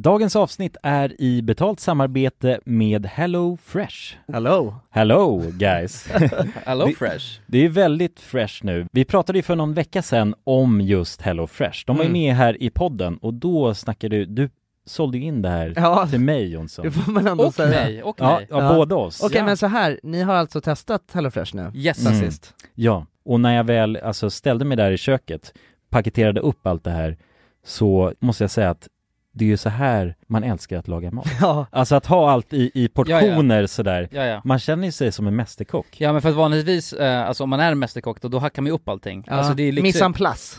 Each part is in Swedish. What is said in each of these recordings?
Dagens avsnitt är i betalt samarbete med HelloFresh. Hello! Hello, guys! HelloFresh! Det är väldigt fresh nu. Vi pratade ju för någon vecka sedan om just HelloFresh. De var ju med här i podden och då snackade du sålde in det här till mig, Jonsson. Det får man ändå säga. Mig. Ja, båda oss. Okej, men så här, ni har alltså testat HelloFresh nu? Yes, assist. Ja, och när jag väl ställde mig där i köket, paketerade upp allt det här, så måste jag säga att det är ju så här man älskar att laga mat. Ja. Alltså att ha allt i portioner sådär. Man känner ju sig som en mästerkock. Ja, men för att vanligtvis, alltså om man är en mästerkock då hackar man ju upp allting. Ja. Alltså det är liksom... Mise en place.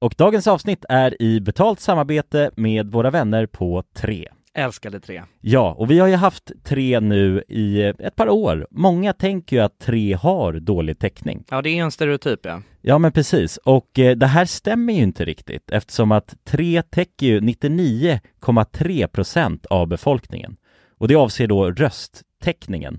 Och dagens avsnitt är i betalt samarbete med våra vänner på 3. Älskade 3. Ja, och vi har ju haft 3 nu i ett par år. Många tänker ju att 3 har dålig täckning. Ja, det är en stereotyp, ja. Ja, men precis. Och det här stämmer ju inte riktigt eftersom att 3 täcker ju 99,3% av befolkningen. Och det avser då rösttäckningen.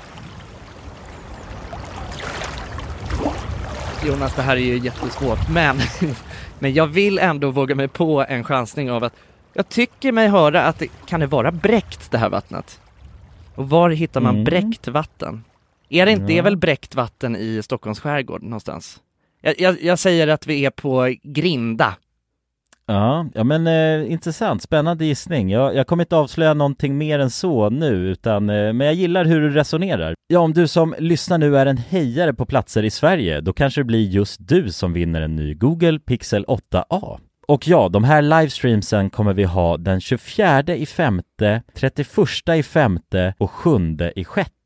Jonas, det här är ju jättesvårt, men jag vill ändå våga mig på en chansning av att jag tycker mig höra att det vara bräckt det här vattnet. Och var hittar man bräckt vatten? Är det inte det är väl bräckt vatten i Stockholms skärgård någonstans? Jag säger att vi är på Grinda. Ja, men intressant. Spännande gissning. Jag kommer inte avslöja någonting mer än så nu, utan, men jag gillar hur du resonerar. Ja, om du som lyssnar nu är en hejare på platser i Sverige, då kanske det blir just du som vinner en ny Google Pixel 8a. Och ja, de här livestreamsen kommer vi ha den 24/5, 31/5 och 7/6.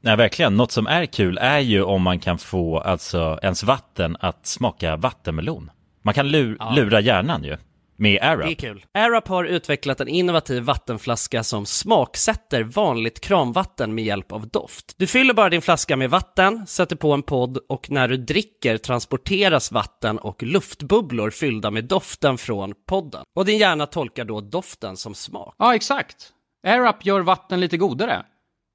Nej, verkligen. Något som är kul är ju om man kan få alltså, ens vatten att smaka vattenmelon. Man kan lura hjärnan ju med Airup. Det är kul. Airup har utvecklat en innovativ vattenflaska som smaksätter vanligt kranvatten med hjälp av doft. Du fyller bara din flaska med vatten, sätter på en podd och när du dricker transporteras vatten och luftbubblor fyllda med doften från podden. Och din hjärna tolkar då doften som smak. Ja, exakt. Airup gör vatten lite godare,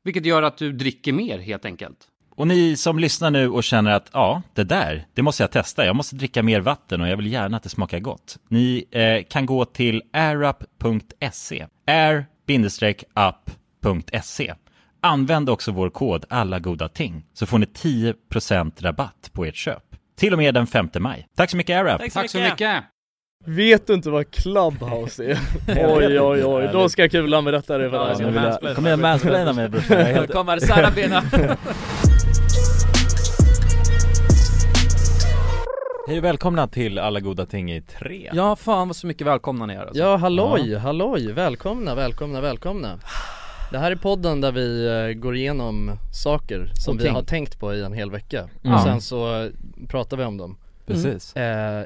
vilket gör att du dricker mer helt enkelt. Och ni som lyssnar nu och känner att ja, det måste jag testa. Jag måste dricka mer vatten och jag vill gärna att det smakar gott. Ni kan gå till airup.se, air-up.se. Använd också vår kod alla goda ting så får ni 10% rabatt på ert köp. Till och med den 5 maj. Tack så mycket Airup. Tack så mycket. Vet du inte vad Clubhouse är? Oj. Då ska kulan berätta det för dig. Kom igen, mansplaina med brorsan. Kommer Sara bena. Hej och välkomna till alla goda ting i 3. Ja, fan vad så mycket välkomna ni är. Alltså. Ja, halloj. Välkomna. Det här är podden där vi går igenom saker som vi har tänkt på i en hel vecka. Mm. Och sen så pratar vi om dem. Precis.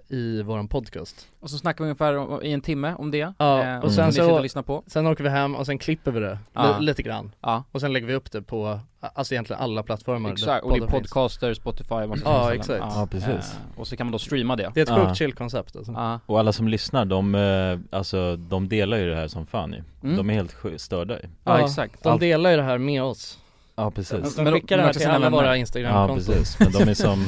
I våran podcast. Och så snackar vi ungefär i en timme om det. Ja, och sen så lyssna på. Sen åker vi hem och sen klipper vi det lite grann. Ja. Och sen lägger vi upp det på alltså egentligen alla plattformar. Exakt. Och det är podcaster, Spotify och ja, exakt. Ja, precis. Och så kan man då streama det. Det är ett sjukt chill koncept alltså. Och alla som lyssnar, de delar ju det här som fan ju. Mm. De är helt störda ju. Ja, exakt. De delar ju det här med oss. Ja, precis. De skickar det här till alla våra Instagram-konton. Ja, precis. Men de är som...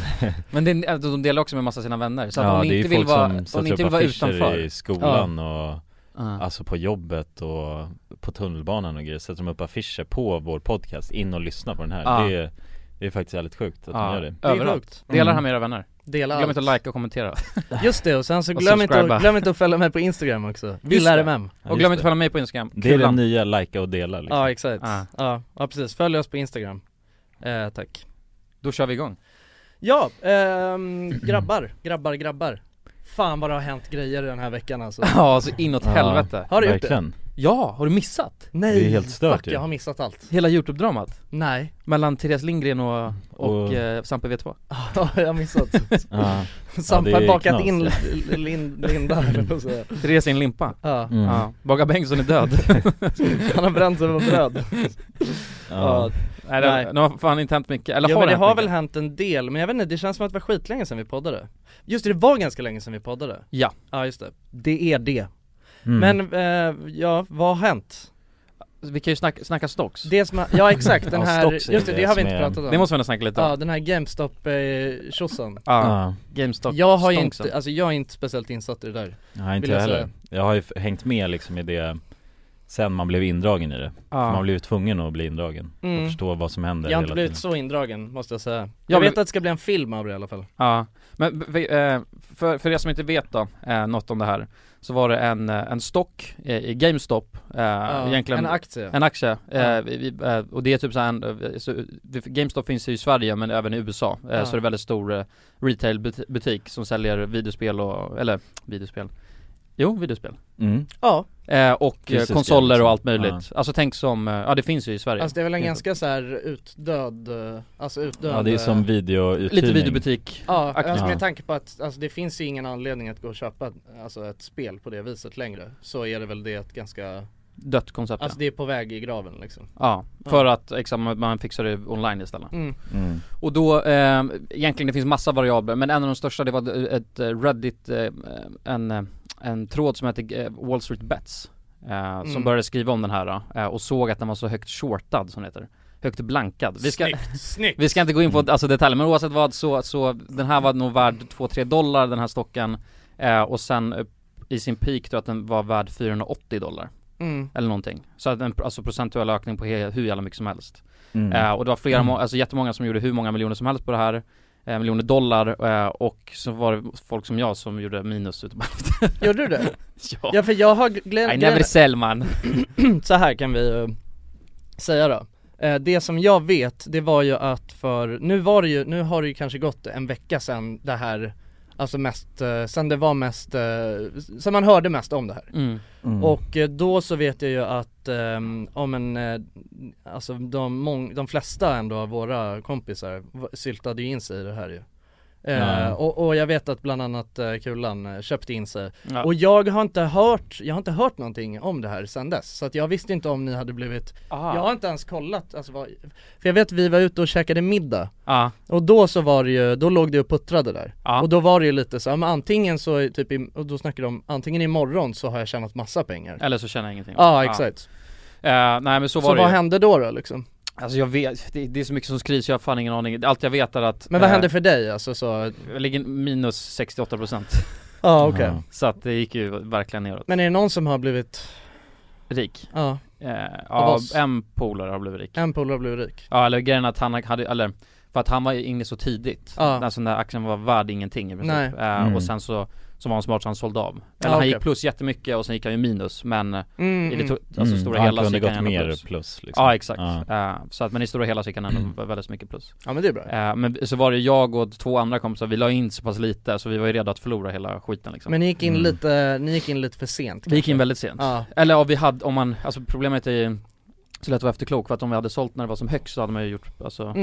Men de delar också med massa sina vänner. Så att om ni inte vill vara utanför. Om ni inte vill vara utanför. I skolan och alltså på jobbet och på tunnelbanan och grejer. Sätter de upp affischer på vår podcast. In och lyssna på den här. Det är faktiskt jävligt sjukt att de gör det. Överallt. Delar det här med era vänner. Glöm inte att like och kommentera. Just det, och sen så glöm inte att följa mig på Instagram också. VillRMM. Och glöm inte att följa mig på Instagram. Det är den nya likea och dela liksom. Ja, exakt. Ja, precis. Följ oss på Instagram. Tack. Då kör vi igång. Ja, grabbar. Fan vad det har hänt grejer den här veckan alltså. Ja, så inåt helvete. Har du gjort det? Ja, har du missat? Nej, det är helt stört, jag har missat allt. Hela Youtube-dramat? Nej. Mellan Therese Lindgren och Sampa V2? Ja, jag har missat. Sampa har bakat knas. In Linda. Therese i en limpa. Baga Bengtsson är död. Han har bränt sig på bröd. Nej, det har fan inte hänt mycket. Eller det har väl hänt en del. Men jag vet inte, det känns som att det var skitlänge sedan vi poddade. Just det, det var ganska länge sedan vi poddade. Ja. Ja, just det. Det är det. Mm. Men vad har hänt? Vi kan ju snacka stocks. Ja, exakt, den här just det har vi inte pratat om. Det måste vi snacka lite om. Ja, den här GameStop tjossan. GameStop. Jag har ju inte jag är inte speciellt insatt i det där. Nej, inte jag heller. Jag har ju hängt med liksom i det sen man blev indragen i det. Man blev tvungen att bli indragen och förstå vad som händer. Jag har inte blivit så indragen, måste jag säga. Jag vet att det ska bli en film av det i alla fall. Ja. Men för er som inte vet då något om det här, så var det en stock i GameStop egentligen en aktie och det är typ så här GameStop finns i Sverige men även i USA så det är en väldigt stor retailbutik som säljer videospel och eller videospel Jo, videospel. Mm. Ja. Och konsoler och allt möjligt. Ja. Alltså tänk som, ja det finns ju i Sverige. Alltså det är väl en ganska så här utdöd, alltså utdöd. Ja, det är som videouthyrning. Lite videobutik. Ja, alltså med tanke på att alltså, det finns ju ingen anledning att gå och köpa alltså, ett spel på det viset längre. Så är det väl det ett ganska dött koncept. Alltså det är på väg i graven liksom. Ja, för att liksom, man fixar det online istället. Mm. Mm. Och då, egentligen det finns massa variabler. Men en av de största, det var ett Reddit, en tråd som heter Wall Street Bets som började skriva om den här och såg att den var så högt shortad som det heter. Högt blankad. Snyggt. Vi ska inte gå in på alltså, detaljer, men oavsett vad så den här var nog värd $2-3 den här stocken och sen i sin peak tror jag att den var värd $480 eller någonting. Så att en alltså, procentuell ökning på hur jävla mycket som helst. Och det var flera, alltså jättemånga som gjorde hur många miljoner som helst på det här. Miljoner dollar och så var det folk som jag som gjorde minus utav allt. Gjorde du det? Ja, för jag har glömt. I never sell, man. Så här kan vi säga då. Det som jag vet, det var ju att för nu har det ju kanske gått en vecka sedan det här, alltså mest sen det var mest sen man hörde mest om det här. Mm. Mm. Och då så vet jag ju att alltså de flesta ändå av våra kompisar syltade ju in sig i det här ju. Och jag vet att bland annat Kulan köpte in sig. Ja. Och jag har inte hört någonting om det här sedan dess. Så att jag visste inte om ni hade blivit. Aha. Jag har inte ens kollat alltså, för jag vet att vi var ute och käkade middag. Ah. Och då så var det ju, då låg det och puttrade där. Ah. Och då var det ju lite så här, men antingen så typ och då snackar de om antingen imorgon så har jag tjänat massa pengar eller så tjänar jag ingenting. Ja, ah, exakt. Nej, men så var det. Så vad hände då liksom? Alltså jag vet, det är så mycket som skrivs, jag har fan ingen aning. Allt jag vet är att... Men vad hände för dig? Alltså, så... Jag ligger minus 68%. Ja, okej. Okay. Så att det gick ju verkligen neråt. Men är det någon som har blivit... rik? Ja. Ja, en polare har blivit rik. Ja, eller grejen att han hade... Eller, för att han var inne så tidigt. Ja. Alltså när aktien var värd ingenting i princip. Nej. Och sen så var han smart så han sålde av. Eller han gick plus jättemycket och sen gick han ju minus. Men i det alltså stora hela så gick han ändå plus liksom. Ja, exakt. Så att, men i stora hela så gick han ändå väldigt mycket plus. Ja, men det är bra. Men så var det jag och två andra kompisar. Vi la in så pass lite så vi var ju redo att förlora hela skiten liksom. Men ni gick in lite för sent. Vi gick in väldigt sent. Eller om vi hade, om man, alltså problemet är ju så lätt var efterklok för att om vi hade sålt när det var som högst så hade man ju gjort alltså,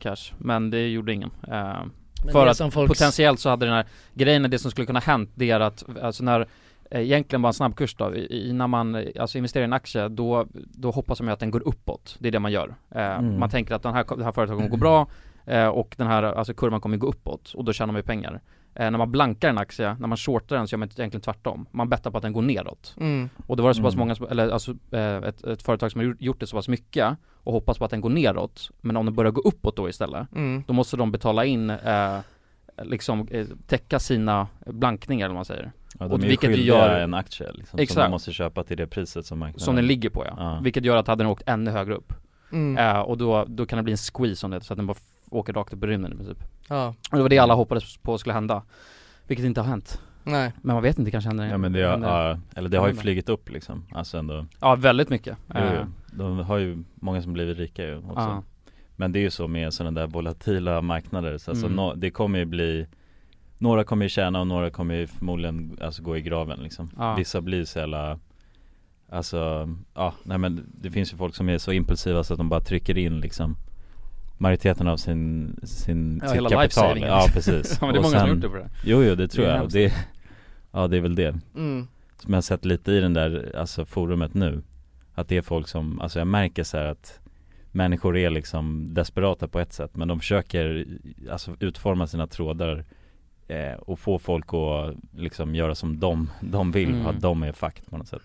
cash. Men det gjorde ingen. För att potentiellt så hade den här grejen, det som skulle kunna hänt, det är att alltså när egentligen bara en snabbkurs då, innan man alltså investerar i en aktie då hoppas man ju att den går uppåt. Det är det man gör. Man tänker att det här företaget kommer gå bra och den här alltså kurvan kommer gå uppåt och då tjänar man ju pengar. När man blankar en aktie, när man shortar den så gör man egentligen tvärtom. Man bettar på att den går nedåt. Och det var det så pass många som, eller alltså ett företag som har gjort det så pass mycket och hoppas på att den går nedåt. Men om den börjar gå uppåt då istället, då måste de betala in liksom täcka sina blankningar eller vad man säger. Ja, de och vilket ju gör en aktie liksom, exakt. Som man måste köpa till det priset som marknaden som den ligger på, ja. Vilket gör att hade den åkt ännu högre upp. Och då kan det bli en squeeze om det så att den bara åker rakt upp i rymden i princip. Ja. Och det var det alla hoppades på skulle hända. Vilket inte har hänt. Nej. Men man vet inte, kanske händer det. Ja, men det har ju flygit upp liksom. Alltså ändå. Ja, väldigt mycket. Jo. De har ju många som blivit rika ju också. Ja. Men det är ju så med sådana där volatila marknader. Så alltså det kommer ju bli... Några kommer ju tjäna och några kommer ju förmodligen alltså, gå i graven liksom. Ja. Vissa blir så jävla... Alltså, ja, nej men det finns ju folk som är så impulsiva så att de bara trycker in liksom majoriteten av sitt hela kapital. Ja, precis. Ja, men det är många som har gjort det på det. Jo, det tror jag. Det är väl det. Som jag har sett lite i den där alltså, forumet nu. Att det är folk som, alltså jag märker så här att människor är liksom desperata på ett sätt. Men de försöker alltså, utforma sina trådar och få folk att liksom göra som de vill. Och att de är fakt på något sätt.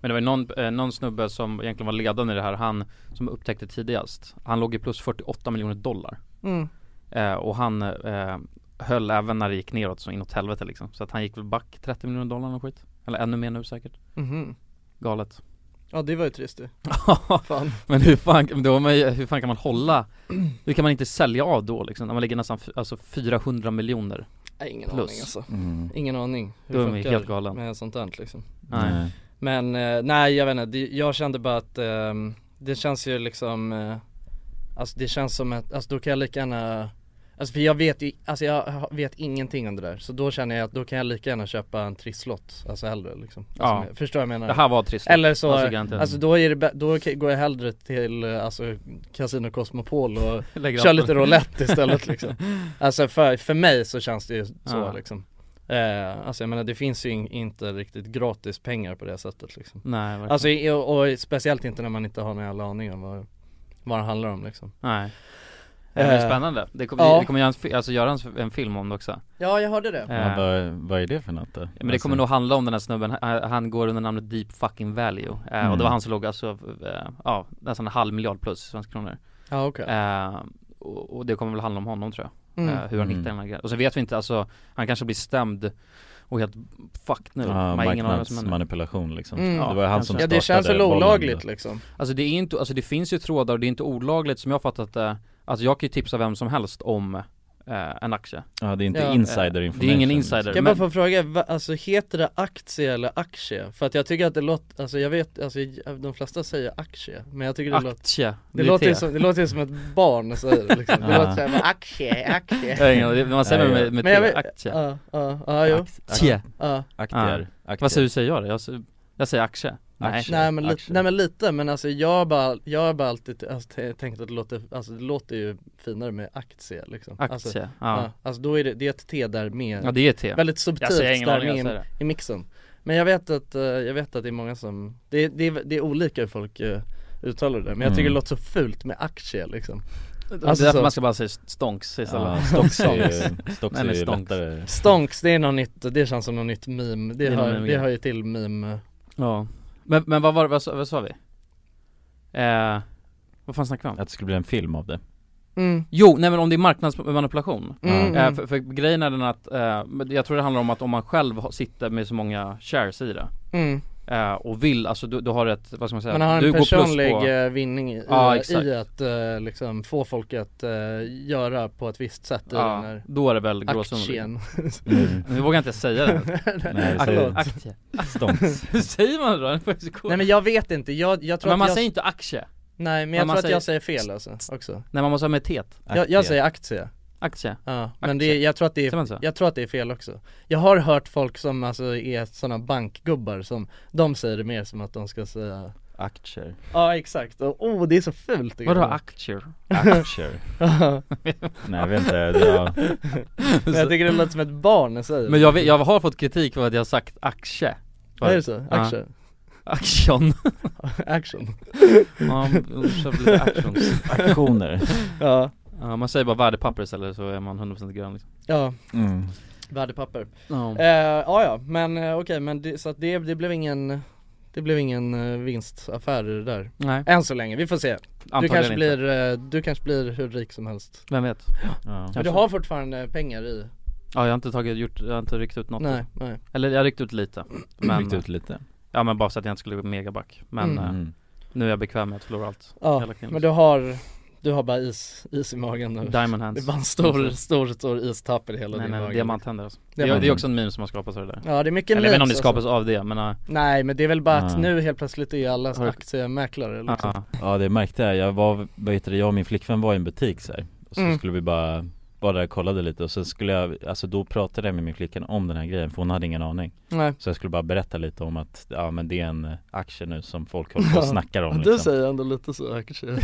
Men det var ju någon snubbe som egentligen var ledande i det här. Han som upptäckte tidigast. Han låg i plus $48 miljoner. Och han höll även när det gick neråt så inåt helvete liksom. Så att han gick väl back $30 miljoner och skit. Eller ännu mer nu säkert. Galet. Ja, det var ju trist det. Fan. Men hur fan kan man hålla? Hur kan man inte sälja av då liksom? När man ligger nästan alltså 400 miljoner. Nej, ingen plus. Aning alltså. Ingen aning. Hur då funkar helt galen. Med sånt där liksom. Nej. Men nej, jag vet inte. Jag kände bara att det känns ju liksom alltså det känns som att alltså då kan jag lika gärna Alltså för jag vet ju, alltså jag vet ingenting om det där. Så då känner jag att då kan jag lika gärna köpa en trisslott. Alltså hellre liksom, alltså, ja. Förstår jag menar? Det här var trisslott. Eller så, alltså då, är det, då går jag hellre till alltså, Casino Cosmopol och kör lite roulette istället liksom. Alltså för mig så känns det ju så liksom. Alltså jag menar det finns ju inte riktigt gratis pengar på det sättet liksom. Nej, alltså, och speciellt inte när man inte har någon jävla aning om vad det handlar om liksom. Nej. Det är spännande. Det kommer göra en film om det också. Ja, jag hörde det. Vad är det för något? Men det kommer nog handla om den här snubben. Han går under namnet Deep Fucking Value. Och det var han som låg alltså, nästan en 500 000 000 plus svenska kronor. Ja, okej. Och det kommer väl handla om honom tror jag. Hur han hittar den här grejen. Och så vet vi inte, alltså, han kanske blir stämd och helt fuck nu. Marknadsmanipulation liksom. Det var han som startade. Ja, det känns väl olagligt liksom. Alltså det, är inte, alltså det finns ju trådar och det är inte olagligt som jag fattat det. Alltså jag kan ju tipsa vem som helst om en aktie. Ja, det är inte insider information. Det är ingen insider. Kan jag bara få fråga, alltså heter det aktie eller aktie? För att jag tycker att det låter, alltså jag vet, alltså de flesta säger aktie, men jag tycker det låter, det låter som ett barn säger det liksom. Det låter som aktie. Man säger med aktie. Aktier. Vad säger jag då? Jag säger aktie. Nej men lite men alltså jag bara alltid alltså, tänkt att det låter ju finare med aktie liksom. Aktie. Alltså då är det är ett T där med. Ja, det är ett T. Väldigt subtilt där med i mixen. Men jag vet att det är många som det är olika hur folk uttalar det, men jag tycker det låter så fult med aktie liksom. Alltså, det är därför man ska bara säga stonks istället. Stonks det är något nytt, det känns som något nytt meme. Det hör ju till meme. Ja. Men vad var det, vad sa vi? Vad fan snackade vi om? Att det skulle bli en film av det. Jo, nej men om det är marknadsmanipulation. För grejen är den att jag tror det handlar om att om man själv sitter med så många shares i det och vill, alltså du har ett, vad ska man säga? Man har en personlig vinning i att liksom få folk att göra på ett visst sätt då är det väl aktien. Nu vågar jag inte säga det. Nej, aktie. Hur säger man då? Nej men jag vet inte. Jag tror men man säger inte aktie. Nej men jag tror att jag säger fel också. Nej, man måste ha med tet. Jag säger aktie. Aktie. Ja, men det, jag tror att det är fel också. Jag har hört folk som alltså är sådana bankgubbar som de säger det mer som att de ska säga aktier. Ja, exakt. Och det är så fult. Vadå aktier? Nej, jag vet inte. Men jag tycker det låter som ett barn säger. Men jag har fått kritik för att jag har sagt aktie. Vad är det så? Aktier. Action. Ja, så blir det aktioner. Ja. Ja, man säger bara värdepapper eller så är man 100% grön liksom. Ja. Värdepapper. Men okej, men det blev ingen vinstaffär där. Nej. Än så länge. Vi får se. Du kanske blir hur rik som helst. Vem vet. Ja. Men du har fortfarande pengar i. Ja, jag har inte ryckt ut något. Nej. Eller jag har ryckt ut lite. Ja, men bara så att jag inte skulle gå megaback. Men nu är jag bekväm med att förlora allt. Ja, men du har bara is i magen nu. Diamond hands. Det är bara en stor istapp i hela din magen. Nej, diamanthänder alltså. Det är också en meme som har skapats av det där. Ja, det är mycket meme. Jag vet inte om det skapas av det, men... Nej, men det är väl bara att nu helt plötsligt är alla aktiemäklare. Liksom. Ja, det märkte jag. Jag och min flickvän var i en butik så här. Och så skulle vi bara... Bara där kollade lite och så skulle jag, alltså då pratade jag med min flickan om den här grejen för hon hade ingen aning. Nej. Så jag skulle bara berätta lite om att men det är en aktie nu som folk håller på och snackar om. Du liksom. Säger ändå lite så aktie. Men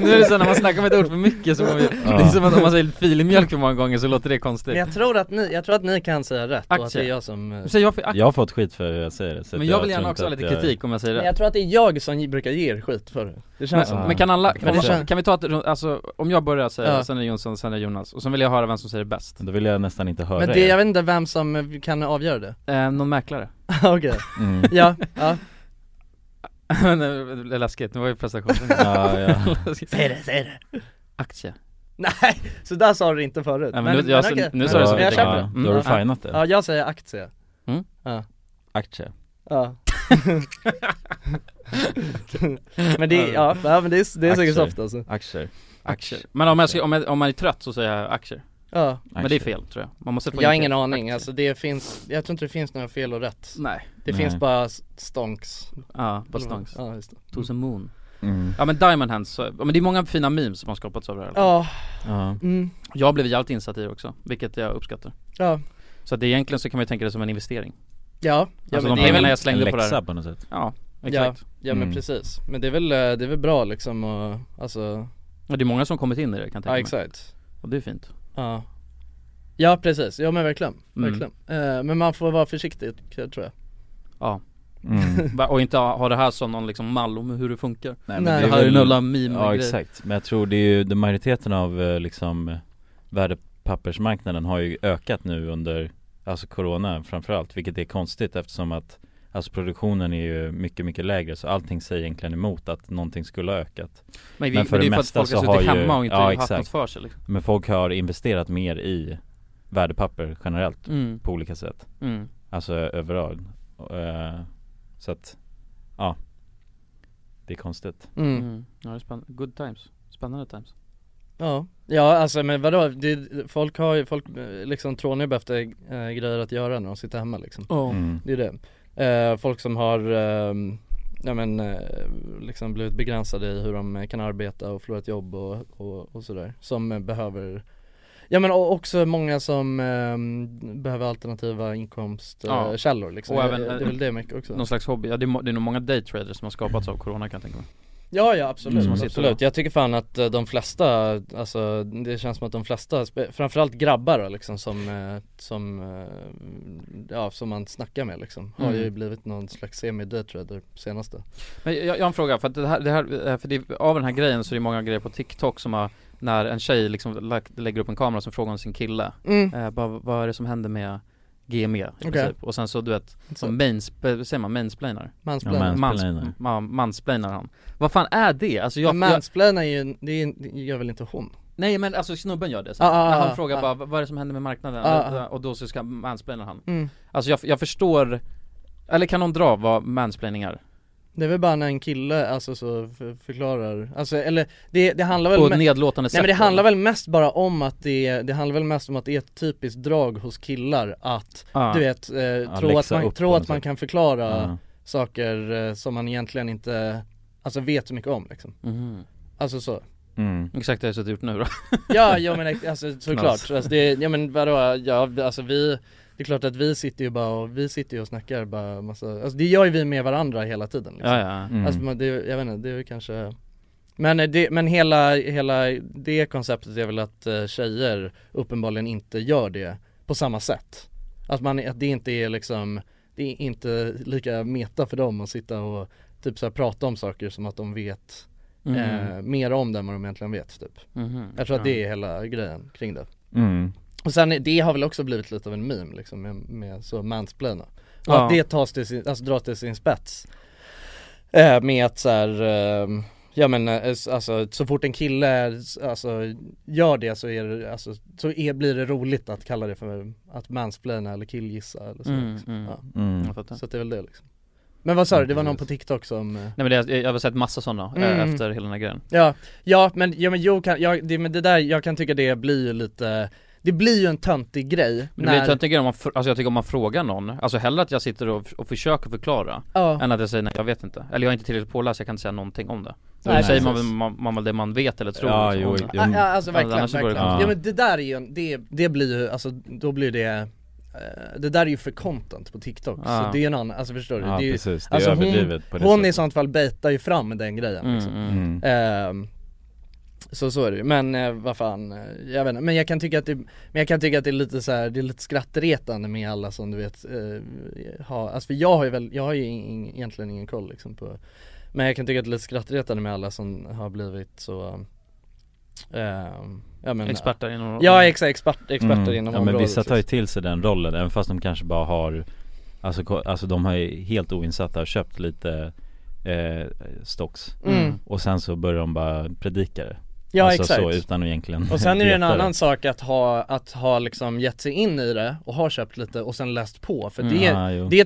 nu är det så när man snackar med ett ord för mycket så det är som att om man säger filmjölk för många gånger så låter det konstigt. Men jag tror att ni kan säga rätt aktie. Och att det är jag som... Jag har fått skit för hur jag säger det. Så men jag vill gärna också ha lite kritik om jag säger det. Men jag tror att det är jag som brukar ge er skit för det. Det känns som... Men kan vi ta att, alltså om jag börjar säga sen är Jonsson, sen är Jonas. Och sen vill jag höra vem som säger det bäst. Då vill jag nästan inte höra. Men jag vet inte vem som kan avgöra det. Någon mäklare. Okej. Ja. Men det är läskigt. Nu var ju prestationen. Säg det. Aktie. Nej, så där sa du inte förut. Nej, men nu sa du så. Jag köper det. Då har du finat det. Ja, jag säger aktie. Aktie. Ja. Men det är säkert soft alltså. Aktier. Men om man är trött så säger jag aktier. Ja. Men det är fel tror jag. Man måste få. Jag har ingen aning. Alltså, jag tror inte det finns några fel och rätt. Nej. Det finns bara stonks. Ja, bara stonks. Ja, just det. Tusen moon. Mm. Ja men Diamond Hands, ja, men det är många fina memes som har skapats av det här. Ja. Mm. Jag blev jävligt insatt i också, vilket jag uppskattar. Ja. Så det egentligen så kan man ju tänka det som en investering. Ja, alltså ja, de pengarna jag slängde på det här. På något sätt. Ja, exakt. Ja, ja men precis. Men det är väl bra liksom och, alltså... Ja, det är många som kommit in i det, kan jag tänka mig. Exakt. Och det är fint. Ja. Ja, precis. Ja, men verkligen. Men man får vara försiktig, tror jag. Ja. Mm. Och inte ha det här som någon liksom mall om hur det funkar. Nej, men det här är nölla meme. Ja, exakt. Men jag tror det är ju den majoriteten av liksom värdepappersmarknaden har ju ökat nu under alltså corona framförallt, vilket är konstigt eftersom att alltså produktionen är ju mycket, mycket lägre så allting säger egentligen emot att någonting skulle ha ökat. Men för det mesta så har ju... hemma och inte ja, haft något för sig. Liksom. Men folk har investerat mer i värdepapper generellt på olika sätt. Mm. Alltså överallt. Så att, ja. Det är konstigt. Mm. Ja, det är spännande. Good times. Spännande times. Ja, alltså men vadå, folk liksom trånar ju efter grejer att göra när de sitter hemma liksom. Det är det. Folk som har liksom blivit begränsade i hur de kan arbeta och förlorat jobb och sådär. Som behöver, ja men också många som behöver alternativa inkomstkällor liksom. Och även, det är väl det mycket också. Någon slags hobby, ja, det är nog många daytraders som har skapats av corona kan jag tänka mig. Ja, absolut. Absolut. Jag tycker fan att de flesta, alltså det känns som att de flesta, framförallt grabbar liksom som man snackar med liksom, har ju blivit någon slags semi-daytrader senaste. Men jag har en fråga, för att det här för det, av den här grejen så är det många grejer på TikTok som har, när en tjej liksom lägger upp en kamera som frågar om sin kille, vad är det som händer med GME i princip. Och sen så du vet som mansplainer. Mansplainer han. Vad fan är det? Alltså mansplainer är ju, det gör väl inte hon. Nej men alltså snubben gör det så. När han frågar bara vad är det som händer med marknaden och då så ska mansplainer han. Mm. Alltså jag förstår, eller kan hon dra vad mansplaining är? Det är väl bara när en kille alltså så förklarar alltså, eller det handlar väl nedlåtande sätt. Nej men det handlar väl mest bara om att det handlar väl mest om att det är ett typiskt drag hos killar att du vet tro att man kan förklara saker som man egentligen inte alltså vet så mycket om liksom. Mm. Alltså så. Mm. Exakt, det är så gjort nu då. ja men alltså såklart alltså, det, ja men vadå, ja alltså vi, det är klart att vi sitter ju och snackar bara massa, alltså det gör ju vi med varandra hela tiden liksom. Ja. Mm. Alltså det, jag vet inte, det är ju kanske, men hela det konceptet är väl att tjejer uppenbarligen inte gör det på samma sätt. Att det inte är liksom, det är inte lika meta för dem att sitta och typ så här prata om saker som att de vet mer om det än vad de egentligen vet typ. Mm. Jag tror att det är hela grejen kring det. Mm. Och sen det har väl också blivit lite av en meme liksom med så mansplainer. Och att det tas till sin, alltså dras till sin spets. Med att så här, ja men alltså så fort en kille alltså gör det så är det, alltså blir det roligt att kalla det för att mansplaina eller killgissa eller så. Liksom. Så att det är väl det liksom. Men vad sa du? Det var någon på TikTok som... Nej men jag har sett massa sådana efter hela den här grejen. Jag kan tycka det blir ju lite... Det blir ju en töntig grej. Men det blir en töntig grej om jag tycker om man frågar någon. Alltså hellre att jag sitter och försöker förklara än att jag säger nej, jag vet inte. Eller jag är inte tillräckligt påläst, jag kan inte säga någonting om det. Då säger man det man vet eller tror. Ja, jo. Alltså verkligen. Ja, men det där är ju, det blir ju, alltså då blir det... Det där är ju för content på TikTok så det är en annan, alltså förstår du det är ju, precis, det alltså hon i sånt fall baitar ju fram med den grejen liksom. Så är det ju. Men vad fan, jag vet inte. Men jag kan tycka att det är lite så här, det är lite skrattretande med alla som du vet alltså för jag har ju egentligen ingen koll liksom på, men jag kan tycka att det är lite skrattretande med alla som har blivit så experter inom området. Ja, exakt, experter inom området. Men vissa tar ju till sig den rollen även fast de kanske bara har alltså de har ju helt oinsatta och köpt lite stocks och sen så börjar de bara predika det. Ja, alltså, exakt. Så, utan egentligen. Och sen är det en annan sak att ha liksom gett sig in i det och har köpt lite och sen läst på, för det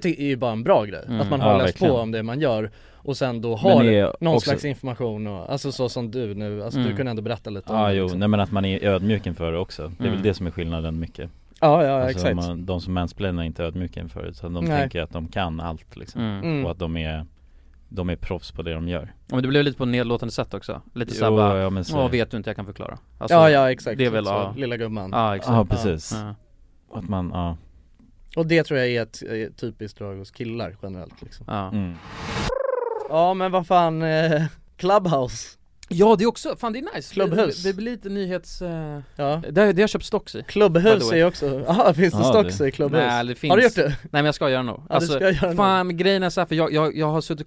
är ju bara en bra grej att man har läst verkligen på om det man gör och sen då har någon också... slags information och, alltså så som du nu, alltså du kunde ändå berätta lite om det. Liksom. Nej, men att man är ödmjuk inför det också. Det är väl det som är skillnaden mycket. Ja, alltså, exakt. De som mansplainar är inte ödmjuk inför det, utan de tänker att de kan allt liksom och att de är de är proffs på det de gör. Ja, men det blev lite på nedlåtande sätt också. Lite så här bara, vet du inte, jag kan förklara. Alltså, ja, exakt. Det är väl, så, lilla gumman. Ja, exakt. Ja, precis. Ja. Att man, ja. Och det tror jag är ett typiskt drag hos killar generellt liksom. Ja. Mm. Ja, men vad fan, Clubhouse. Ja, det är också, fan det är nice. Clubhouse. Det blir lite nyhets... Ja. Det har köpt stocks i. Clubhouse är också... Ja, finns det stocks i Clubhouse? Nej, det finns... Har du gjort det? Nej, men jag ska göra nog. Ja, alltså, du ska göra fan, nog. Grejen är så här, för jag har suttit...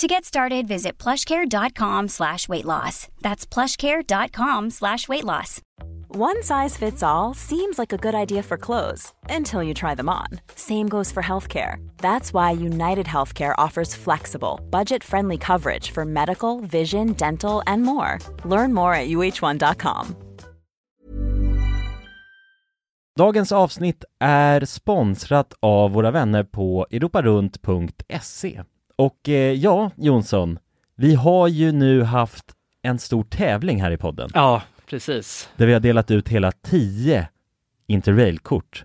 To get started, visit plushcare.com/weightloss. That's plushcare.com/weightloss. One size fits all seems like a good idea for clothes until you try them on. Same goes for healthcare. That's why United Healthcare offers flexible, budget-friendly coverage for medical, vision, dental, and more. Learn more at uh1.com. Dagens avsnitt är sponsrat av våra vänner på europarunt.se. Och ja, Jonsson, vi har ju nu haft en stor tävling här i podden. Ja, precis. Där vi har delat ut hela 10 Interrail-kort.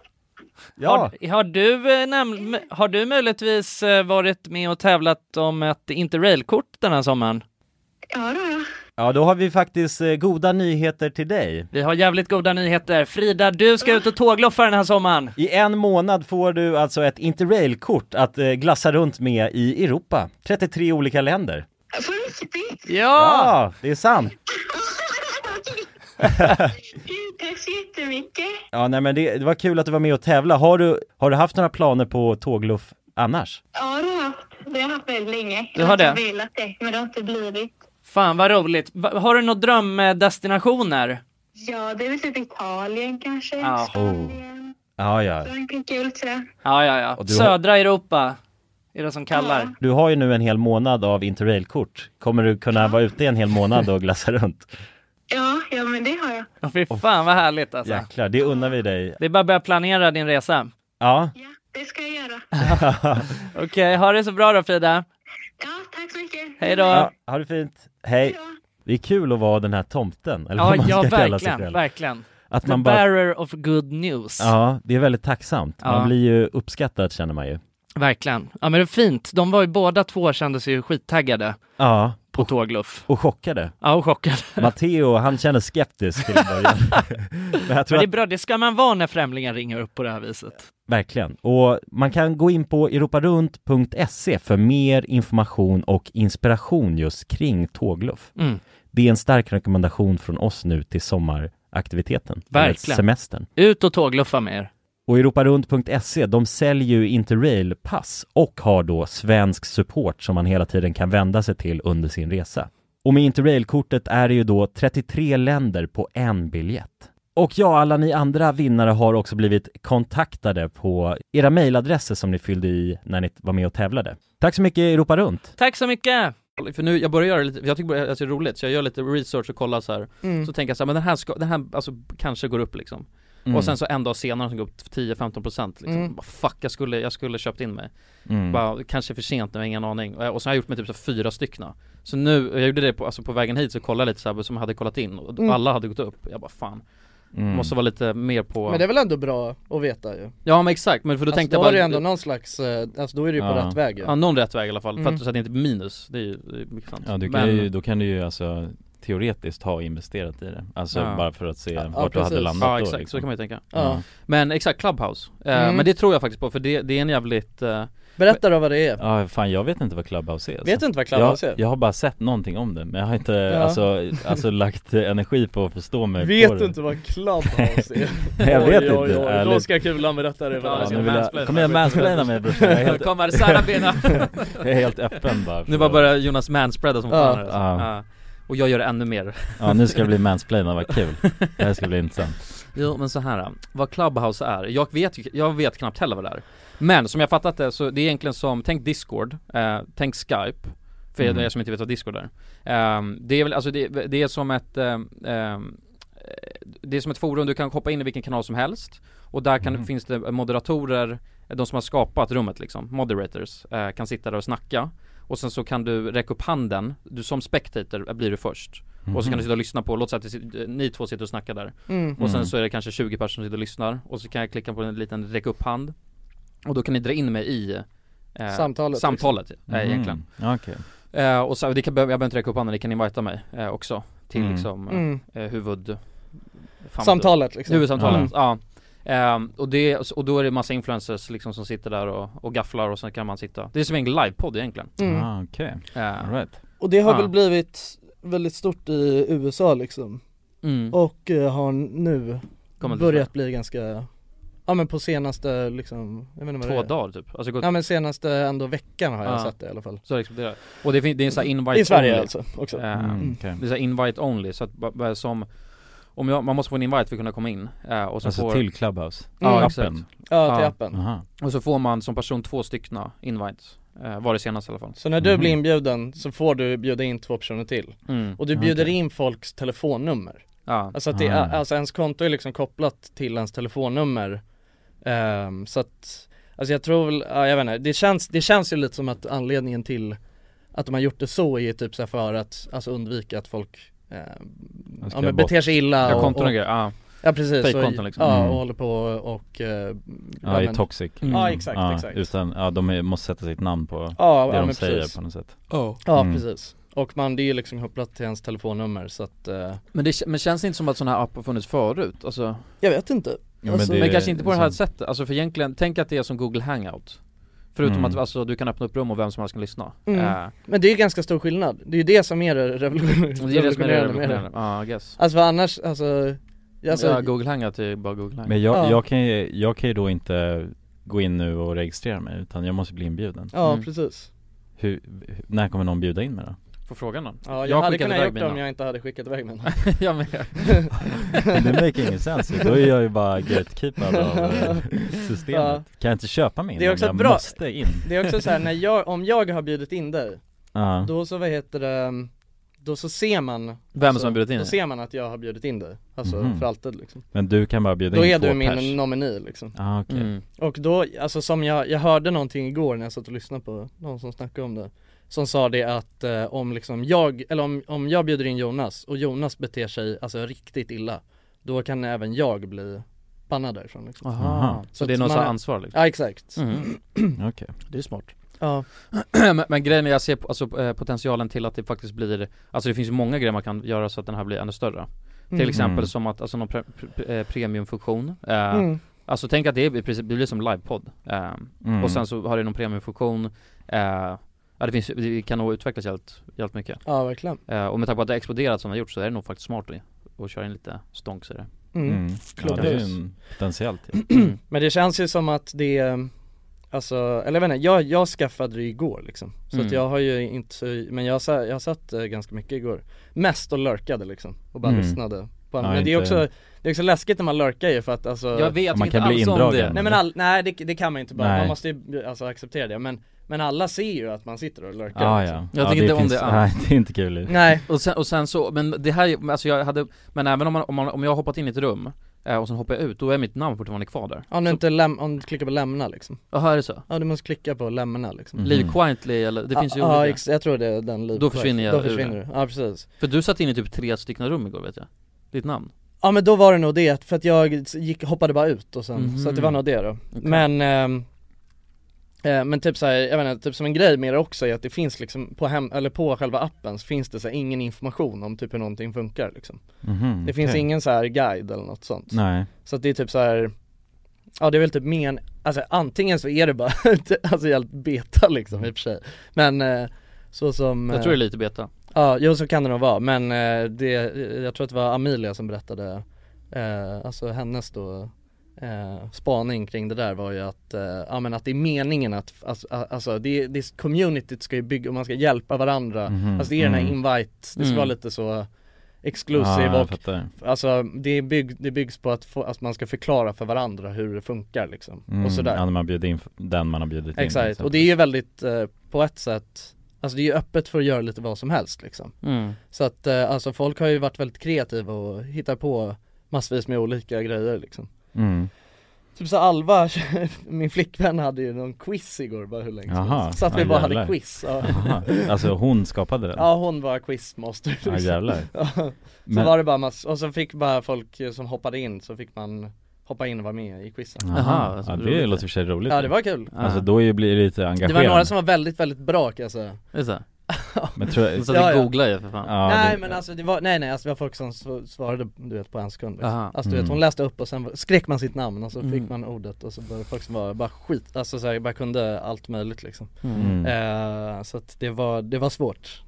Ja. Har du möjligtvis varit med och tävlat om ett Interrail-kort den här sommaren? Ja, då. Ja, då har vi faktiskt goda nyheter till dig. Vi har jävligt goda nyheter. Frida, du ska ut och tågluffa den här sommaren. I en månad får du alltså ett Interrail-kort att glassa runt med i Europa. 33 olika länder. Ja, det är sant. Tack så jättemycket. Ja, nej, men det var kul att du var med och tävla. Har du haft några planer på tågluff annars? Ja, det har jag haft väldigt länge. Du har det? Velat det, men det har inte blivit. Fan, vad roligt. Har du några drömdestinationer? Ja, det är väl typ Italien kanske. Ja. Ja. Det är kul sådär. Ja. Södra Europa är det som kallar. Ja. Du har ju nu en hel månad av Interrail-kort. Kommer du kunna vara ute en hel månad och glassa runt? Ja, men det har jag. Fy fan vad härligt alltså. Jäklar, det unnar vi dig. Det är bara att börja planera din resa. Ja, det ska jag göra. Okej, ha det så bra då Frida. Ja, tack så mycket. Hej då. Ja, ha det fint. Hej. Det är kul att vara den här tomten. Eller vad man ska kalla sig själv. Verkligen. Att man bara... bearer of good news. Ja, det är väldigt tacksamt. Ja. Man blir ju uppskattad, känner man ju. Verkligen. Ja, men det är fint. De var ju båda två, kändes ju skittaggade. Ja. På tågluff. Och chockade. Ja, och chockade. Matteo, han känner skeptisk till början. Men det är bra, det ska man vara när främlingar ringer upp på det här viset. Verkligen. Och man kan gå in på europarunt.se för mer information och inspiration just kring tågluff. Mm. Det är en stark rekommendation från oss nu till sommaraktiviteten. Verkligen. Semestern. Ut och tågluffa med er. Och europarunt.se, de säljer ju Interrail-pass och har då svensk support som man hela tiden kan vända sig till under sin resa. Och med Interrail-kortet är det ju då 33 länder på en biljett. Och ja, alla ni andra vinnare har också blivit kontaktade på era mejladresser som ni fyllde i när ni var med och tävlade. Tack så mycket, Europarunt! Tack så mycket! För nu, jag börjar göra lite, jag tycker det är roligt, så jag gör lite research och kollar så här. Mm. Så tänker jag så här, men den här alltså, kanske går upp liksom. Mm. Och sen så en dag senare så går upp 10-15% liksom. Mm. Bara, fuck, jag skulle köpt in mig. Mm. Bara, kanske för sent, jag har ingen aning. Och så har jag gjort mig typ så 4 stycken. Så nu, jag gjorde det på vägen hit, så kollade lite så här, som jag hade kollat in. Och alla hade gått upp. Jag bara, fan. Mm. Måste vara lite mer på... Men det är väl ändå bra att veta ju. Ja, men exakt. Men för då tänkte jag bara... Då är det ändå någon slags... Alltså då är det ju på rätt väg. Ja, någon rätt väg i alla fall. Mm. För att du sätter inte minus. Det är ju mycket sant. Ja, då kan du ju alltså... teoretiskt ha investerat i det. Alltså bara för att se vart du hade landat. Ja, exakt. Då, liksom. Så kan man ju tänka. Ja. Men exakt, Clubhouse. Men det tror jag faktiskt på, för det är en jävligt... Berätta då vad det är. Ja, fan, jag vet inte vad Clubhouse är. Alltså. Vet du inte vad Clubhouse är? Jag har bara sett någonting om det, men jag har inte alltså lagt energi på att förstå mig. Vet du inte vad Clubhouse är? Nej, jag vet inte. Då ska kulan berätta det. Kommer jag mansplaina mig, brorsan? Helt... Kommer Sara bena. Jag är helt öppen bara. Nu bara Jonas manspreada som fan. Ja. Och jag gör det ännu mer. Ja, nu ska det bli mansplaining, vad kul. Det här ska bli intressant. Jo, men så här, vad Clubhouse är. Jag vet knappt heller vad det är. Men som jag fattat det, så det är egentligen som, tänk Discord, tänk Skype. För er som inte vet vad Discord är. Det är väl, alltså det är som ett... det är som ett forum, du kan hoppa in i vilken kanal som helst. Och där finns det moderatorer, de som har skapat rummet liksom, moderators, kan sitta där och snacka. Och sen så kan du räcka upp handen. Du som spectator blir du först. Mm. Och så kan du sitta och lyssna på. Låt säga att ni två sitter och snackar där. Mm. Och sen så är det kanske 20 personer som sitter och lyssnar. Och så kan jag klicka på en liten räcka upp hand. Och då kan ni dra in mig i samtalet egentligen. Okay. Och så, jag behöver inte räcka upp handen. Ni kan invita mig också. Till liksom huvudsamtalet. Liksom. Huvudsamtalet, ja. Och då är det massa influencers liksom som sitter där och gafflar, och sen kan man sitta. Det är som en livepodd egentligen. Och det har väl blivit väldigt stort i USA liksom. Och har nu börjat bli ganska, ja, men på senaste liksom, jag menar, 2 dagar typ. Alltså, ja, men senaste ändå veckan har jag sett det i alla fall. Så exploderar. Och det är en så här invite i Sverige only, alltså också. Det är så här invite only, så att som om man måste få en invite för att kunna komma in. Och så alltså får... till Clubhouse? Ja, exakt. Ja, till appen. Och så får man som person 2 invites. Var det senast i alla fall. Så när du blir inbjuden så får du bjuda in 2 personer till. Och du bjuder in folks telefonnummer. Alltså, att det är, alltså ens konto är liksom kopplat till ens telefonnummer. Så att, alltså jag tror väl, jag vet inte, det känns ju lite som att anledningen till att de har gjort det så är typ så här för att alltså undvika att folk... Ja, men beter sig illa ja, precis, fake-konton liksom. Ja, och håller på och ja, är toxic. Ja, exakt. Utan, ja, de måste sätta sitt namn på det de säger på något sätt. Ja, precis. Och man, det är ju liksom kopplat till ens telefonnummer, så att, men känns det inte som att sådana här appar funnits förut? Alltså, jag vet inte. Ja, alltså, men kanske inte på det här sättet. Alltså, för egentligen, tänk att det är som Google Hangout. Förutom att alltså, du kan öppna upp rum och vem som helst kan lyssna. Men det är ju ganska stor skillnad. Det är ju det som är revolutionerande. Ja, I guess. Alltså annars... Alltså, ja, Google Hangout är bara Google Hangout. Men jag kan ju då inte gå in nu och registrera mig, utan jag måste bli inbjuden. Ja, precis. När kommer någon bjuda in mig då? På frågan då? Ja, jag hade kunnat gjort det om jag inte hade skickat iväg mig. Ja, men det make ingen sens. Då är jag ju bara gatekeepad av systemet. Kan jag inte köpa mig in? Det är också jag måste in. Det är också så här, när om jag har bjudit in dig, då så då så ser man vem alltså, som har bjudit in. Då ser man att jag har bjudit in dig. Alltså för alltid liksom. Men du kan bara bjuda in 2 personer. Då är du min nomini liksom. Okay. Och då, alltså som jag hörde någonting igår när jag satt och lyssnade på någon som snackade om det. Som sa det att om liksom jag bjuder in Jonas och Jonas beter sig alltså riktigt illa, då kan även jag bli bannad därifrån. Liksom. Aha. Så det är något ansvar? Liksom. Ja, exakt. Mm. Okej. Okay. Det är smart. Ja. Men grejen är, jag ser alltså, potentialen till att det faktiskt blir... Alltså det finns ju många grejer man kan göra så att den här blir ännu större. Till exempel som att alltså, någon premiumfunktion... Alltså tänk att det blir som livepodd. Och sen så har det någon premiumfunktion. Det kan nog utvecklas helt mycket. Ja, verkligen. Och med tanke på att det har exploderat som det har gjort så är det nog faktiskt smart att köra in lite stonk så det. Ja, det är en potentiellt. Ja. Men det känns ju som att det alltså, eller vänta, jag skaffade det igår liksom. Så att jag har ju inte, men jag satt ganska mycket igår. Mest och lurkade liksom och bara lyssnade. Men nej, det är också läskigt när man lurkar ju för att alltså, jag vet man kan bli indragen. Nej, det kan man inte bara. Nej. Man måste ju alltså acceptera det, men alla ser ju att man sitter och lurkar. Jag tycker inte om det. Nej, det är inte kul. Nej, och sen så men det här alltså jag hade men även om jag hoppat in i ett rum och sen hoppar jag ut, då är mitt namn fortfarande kvar där. Ja, om du klickar på lämna liksom. Jaha, är det så? Ja, du måste klicka på lämna liksom. Leave quietly eller det finns ju olika. Ja, jag tror det är den leave. Då försvinner du. Ja, precis. För du satt in i typ 3 stycken rum igår vet jag. Ditt namn? Ja, men då var det nog det. För att jag hoppade bara ut och sen, så att det var nog det då. Okay. Men typ så här, jag vet inte, typ som en grej med det också är att det finns liksom på själva appen så finns det så här ingen information om typ hur någonting funkar liksom. Det finns ingen så här guide eller något sånt. Nej. Så att det är typ så här, ja det är väl typ alltså antingen så är det bara alltså helt beta liksom i och för sig. Men så som... Jag tror det är lite beta. Ja, jo, så kan det nog vara. Men jag tror att det var Amelia som berättade alltså hennes då spaning kring det där var ju att men att det är meningen att alltså det communityt ska ju bygga och man ska hjälpa varandra. Alltså det är den här invite. Det ska vara lite så exklusiv och alltså det byggs på att alltså man ska förklara för varandra hur det funkar liksom och sådär. Ja, när man bjuder in den man har bjudit in. Exakt. Och det är ju väldigt på ett sätt. Alltså det är ju öppet för att göra lite vad som helst liksom. Så att alltså folk har ju varit väldigt kreativa och hittar på massvis med olika grejer liksom. Typ så Alva, min flickvän hade ju någon quiz igår bara hur länge så att vi bara hade quiz. Alltså hon skapade den. Ja, hon var quizmaster liksom. Så var det bara och så fick bara folk som hoppade in så fick man hoppa in och vara med i quizen. Alltså, det låter för sig roligt. Ja, det var kul. Alltså då blir det lite engagerande. Det var några som var väldigt, väldigt bra kan jag säga. Är det så? Men så det googlar ju för fan. Det var folk som svarade du vet, på en sekund. Liksom. Alltså du vet, hon läste upp och sen skrek man sitt namn och så fick man ordet och så var det folk som var bara skit. Alltså så här, bara kunde allt möjligt liksom. Så att det var svårt.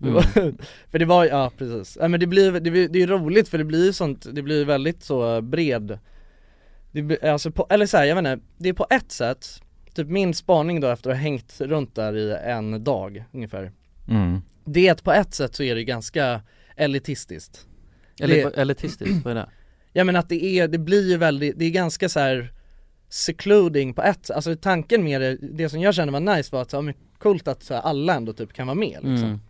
För det var, ja precis. Men det är roligt för det blir sånt, det blir väldigt så bred. Alltså eller så här, jag vet inte, det är på ett sätt typ min spaning då efter att ha hängt runt där i en dag ungefär. Det är att på ett sätt så är det ganska elitistiskt. Elitistiskt, vad är det? Ja, men att det är ganska så här secluding på ett sätt. Alltså tanken med det som jag kände var nice var att så coolt att så här, alla ändå typ kan vara med liksom.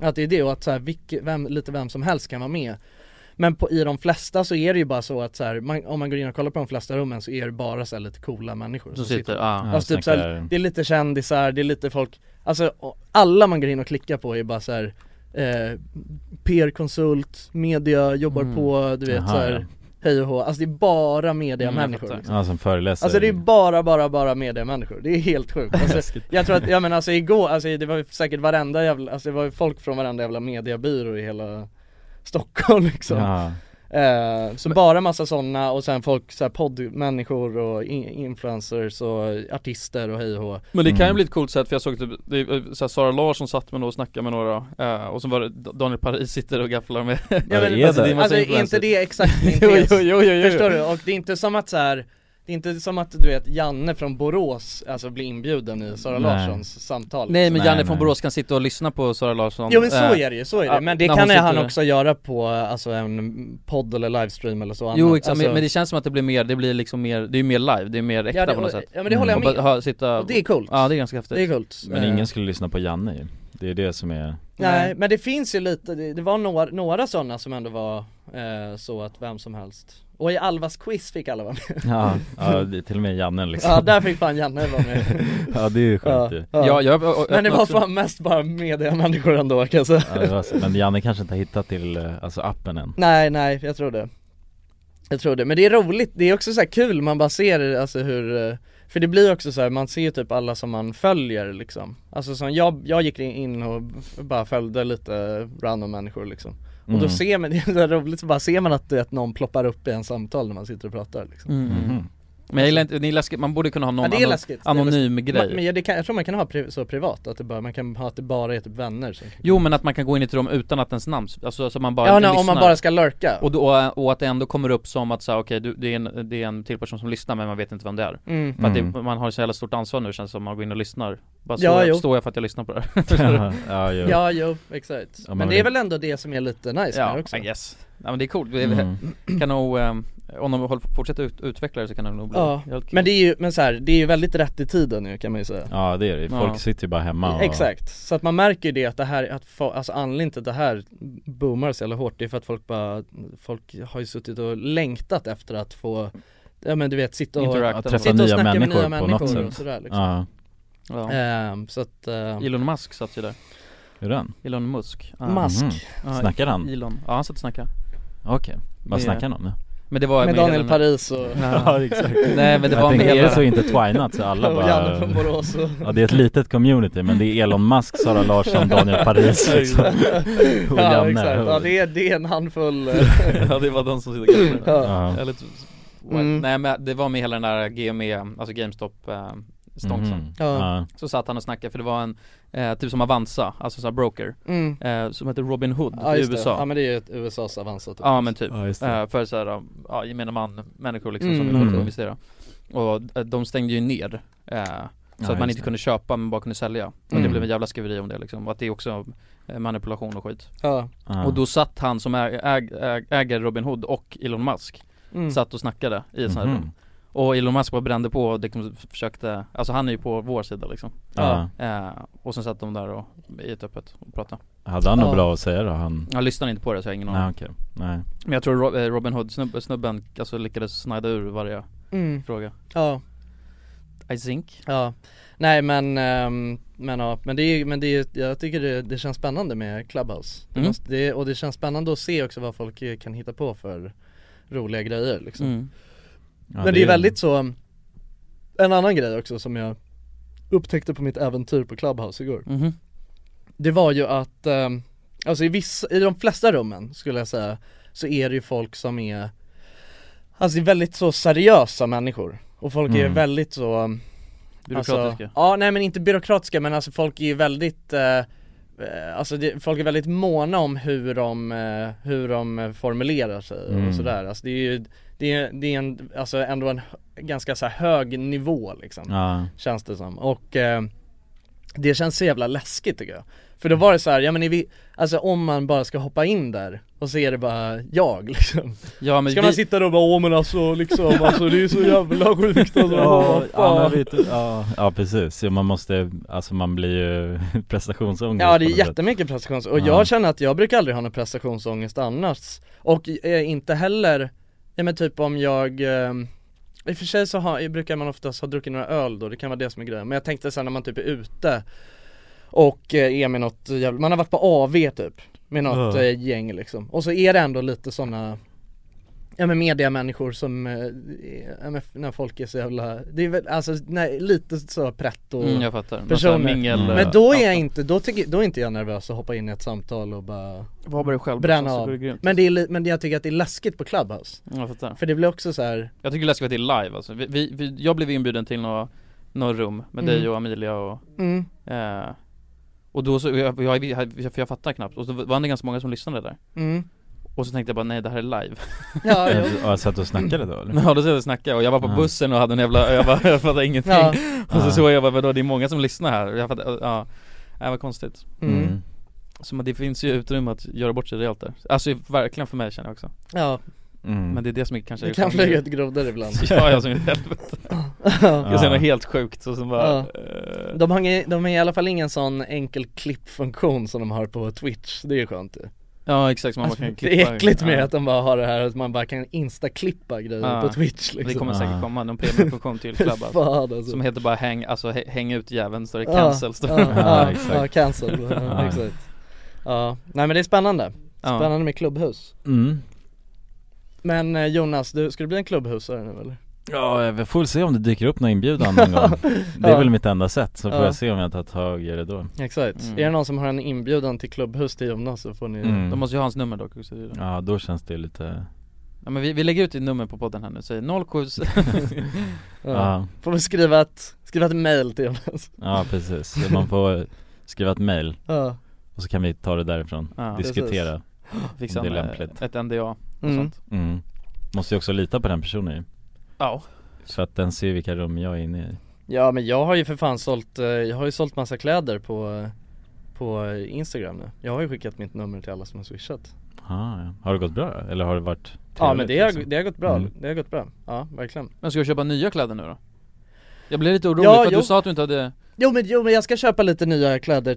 Att det är det och att så här, vem som helst kan vara med. Men i de flesta så är det ju bara så att så här, om man går in och kollar på de flesta rummen så är det bara så här lite coola människor som sitter. Alltså typ så här, det är lite kändisar, det är lite folk. Alltså alla man går in och klickar på är bara så här PR-konsult, media, jobbar på, du vet så här, hej och hå. Alltså det är bara mediamänniskor. Liksom. Ja, som föreläsare. Alltså det är bara mediamänniskor. Det är helt sjukt. Alltså, jag tror att alltså igår det var säkert varenda jävla det var folk från varenda jävla mediebyrå i hela Stockholm liksom. Så bara massa sådana och sen folk så här poddmänniskor och influencers och artister och hej och. Men det kan ju bli ett coolt sätt för jag såg typ det är så här Zara Larsson satt med någon och snackade med några och så var det Daniel Paris sitter och gafflar med. Ja, men, alltså är inte det exakt min tes. Jo. Förstår du? Och det är inte som att så här det är inte som att du vet Janne från Borås alltså blir inbjuden i Sara Larssons samtal. Nej, men Janne från Borås kan sitta och lyssna på Sara Larsson. Jo, men så är det. Men det kan han också göra på alltså en podd eller livestream eller så annat. Jo, exakt, alltså, men det känns som att det blir mer det är mer live, det är mer äkta på något sätt. Ja, men det håller jag med. Och det är coolt. Ja, det är ganska häftigt. Det är coolt. Men ingen skulle lyssna på Janne ju. Det är det som är... Nej, men det finns ju lite det var några sådana som ändå var så att vem som helst. Och i Alvas quiz fick alla vara med. Ja, till och med Janne liksom. Ja, där fick fan Janne vara med. Ja, det är ju skönt ju. Men det var fan mest bara mediamänniskor ändå kan jag säga. Men Janne kanske inte har hittat till alltså, appen än. Nej, jag tror det. Jag tror det, men det är roligt, det är också så här kul, man bara ser alltså hur, för det blir också så här, man ser ju typ alla som man följer liksom. Alltså som jag gick in och bara följde lite random människor liksom. Och då ser man, det är så roligt, så bara ser man att någon ploppar upp i en samtal när man sitter och pratar liksom. Men jag gillar inte, det är läskigt, man borde kunna ha någon anonym grej. Men jag tror man kan ha så privat att det bara, man kan ha att det bara är typ vänner. Jo, men att man kan gå in i ett rum utan att ens namn, alltså, så man bara lyssnar. Om man bara ska lurka. Och att det ändå kommer upp som att så här, okej, det är en till person som lyssnar, men man vet inte vem det är. För att man har så jävla stort ansvar nu, känns som man går in och lyssnar. Bara står jag för att jag lyssnar på det här. Exakt. Men det är väl ändå det som är lite nice med också. Ja, men det är coolt. Kan nog... om de fortsätter utveckla det så kan de nog bli men det är ju, det är ju väldigt rätt i tiden nu, kan man ju säga. Ja, det är det. Folk sitter ju bara hemma. Exakt. Så att man märker ju det, att det här, alltså anledningen till att det här boomar så jävla hårt, det är för att folk har ju suttit och längtat efter att få, ja men du vet, sitta och snacka med nya människor och sådär liksom. Så att Elon Musk satt ju där. Hur är han? Elon Musk. Snackar han? Elon. Ja, han satt och snackade. Okej. Vad snackar han om nu? Men det var med Daniel Paris och... Ja, exakt. Nej, men det var med hela... så inte twinat så alla bara... Ja, det är ett litet community, men det är Elon Musk, Zara Larsson, Daniel Paris liksom. Ja, exakt. Ja, det är en handfull... Ja, det var de som sitter kanske. Nej, men det var med hela den där GameStop... Så satt han och snackade, för det var en typ som Avanza, alltså så broker som heter Robin Hood i USA. Ja, men det är ju ett USAs Avanza typ. Ja, men typ för så här, gemena människor liksom, som vill investera. Och de stängde ju ner så att man inte kunde köpa, men bara kunde sälja. Och det blev en jävla skriveri om det liksom, och att det är också manipulation och skit. Och då satt han som äger Robin Hood och Elon Musk satt och snackade i ett sånt här rum. Och Elon Musk bara brände på och liksom försökte... Alltså han är ju på vår sida liksom. Och sen satt de där och i ett öppet och pratade. Hade han något bra att säga då? Han lyssnade inte på det, så jag har ingen aning. Nej. Men jag tror Robin Hood snubben alltså lyckades snida ur varje fråga. I think. Nej, men jag tycker det känns spännande med Clubhouse. Och det känns spännande att se också vad folk kan hitta på för roliga grejer liksom. Men det är väldigt så. En annan grej också som jag upptäckte på mitt äventyr på Clubhouse igår. Det var ju att alltså i de flesta rummen skulle jag säga, så är det ju folk som är, alltså väldigt så seriösa människor. Och folk är väldigt så byråkratiska. Alltså, nej, men inte byråkratiska, men alltså folk är väldigt folk är väldigt måna om hur de formulerar sig och sådär. Alltså det är ju det är ändå en ganska så här hög nivå liksom, känns det som. Och det känns så jävla läskigt tycker jag. För då var det så här, ja men alltså om man bara ska hoppa in där och så är det bara jag liksom. Ja, men ska man sitta där och bara, men alltså liksom, alltså det är så jävla sjukt alltså. Precis. Man måste, alltså man blir ju prestationsångest. Ja, det är jättemycket prestationsångest. Och jag känner att jag brukar aldrig ha någon prestationsångest annars. Och inte heller, ja men typ om jag... I och för sig så brukar man oftast ha druckit några öl då. Det kan vara det som är grejen. Men jag tänkte sen när man typ är ute och är med något jävla... Man har varit på AV typ. Med något gäng liksom. Och så är det ändå lite sådana... Ja men mediamänniskor som... när folk är så jävla... Det är väl, alltså lite så pretto personer. Mingel, men då är jag inte... Då är inte jag nervös att hoppa in i ett samtal och bara... Vad var det själv? Bränna av. Men jag tycker att det är läskigt på Clubhouse. Jag fattar. För det blir också så här... Jag tycker det är läskigt att det är live alltså. Jag blev inbjuden till några rum med dig och Amelia och... Och då så... Jag fattar knappt. Och så var det ganska många som lyssnade där. Och så tänkte jag bara, nej, det här är live. Jag satt och snackade då, eller? Ja, då satt jag och snackade. Och jag var på bussen och hade en jävla... Jag fattade ingenting. Och så såg jag bara, vadå, det är många som lyssnar här. Jag fattade, det var konstigt. Så det finns ju utrymme att göra bort sig rejält där. Alltså verkligen för mig känner jag också. Men det är det som kanske... Det kan flyga ett grodder ibland. Jag som är helvete. Jag ser något helt sjukt. Så bara, de har i alla fall ingen sån enkel klippfunktion som de har på Twitch. Det är ju skönt det. Ja, exakt. Man bara kan klippa. Det är äckligt med att de bara har det här, att man bara kan instaklippa grejer på Twitch liksom. Det kommer säkert komma någon premiumfunktion till Clubhouse alltså. Som heter bara häng ut jäveln, så det cancel. Ja, cancel. Exakt. Nej, men det är spännande med Clubhouse. Men Jonas, ska du bli en klubbhusare nu eller? Ja, vi får väl se om det dyker upp någon inbjudan någon gång. Det är väl mitt enda sätt. Så får jag se om jag tar tag i det då. Exakt, är det någon som har en inbjudan till klubbhus till Jonas så får ni de måste ju ha hans nummer dock också. Ja, då känns det lite. Ja, men vi lägger ut ett nummer på podden här nu. Så 07 Får vi skriva ett mail till Jonas. Ja, precis. Man får skriva ett mail och så kan vi ta det därifrån. Diskutera om det är lämpligt. Ett NDA och sånt. Måste ju också lita på den personen ju. Ja. Så att den ser vilka rum jag är inne i. Ja, men jag har ju för fan sålt massa kläder på Instagram nu. Jag har ju skickat mitt nummer till alla som har swishat. Ja. Har det gått bra? Eller har det varit trevligt? Ja, men det har gått bra. Det har gått bra. Ja, verkligen. Men ska du köpa nya kläder nu då? Jag blev lite orolig för att du sa att du inte hade... Jo, men jag ska köpa lite nya kläder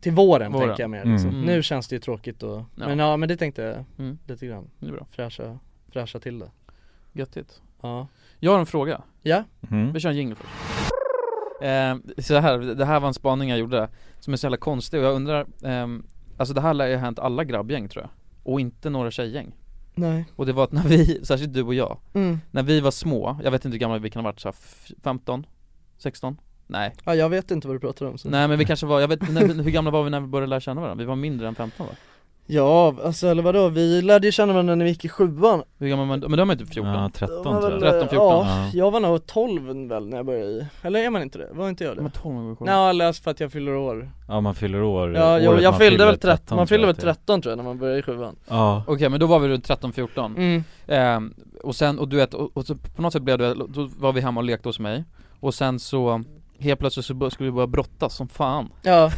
till våren. Tänker jag mer. Liksom. Nu känns det ju tråkigt. Och... Ja. Men det tänkte jag lite grann. Det är bra. Fräscha till det. Göttigt. Ja. Jag har en fråga. Ja. Vi kör en jingle först. Så här, det här var en spaning jag gjorde som är så jävla konstig. Och jag undrar, alltså det här lär ju hänt alla grabbgäng tror jag. Och inte några tjejgäng. Nej. Och det var att när vi, särskilt du och jag, när vi var små, jag vet inte hur gamla vi kan ha varit, så här 15, 16? Nej. Ja, jag vet inte vad du pratar om. Så. Nej, men vi kanske var, hur gamla var vi när vi började lära känna varandra? Vi var mindre än 15 va? Ja, alltså eller vadå? Vi lärde ju känna varandra när vi gick i 7:an. Men de är typ 14. Ja, 13 tror jag. 13, 14. Ja, jag var nog 12 väl när jag började i. Eller är man inte det? Var inte jag det? Man 12 och nej, alltså för att jag fyller år. Ja, man fyller år. Ja, jag fyllde väl 13. Man fyller väl 13 tror jag när man började i 7:an. Ja. Okej, men då var vi runt 13, 14. Och sen och du vet och så på något sätt blev du då var vi hemma och lekte hos mig och sen så helt plötsligt så skulle vi börja brottas som fan. Ja.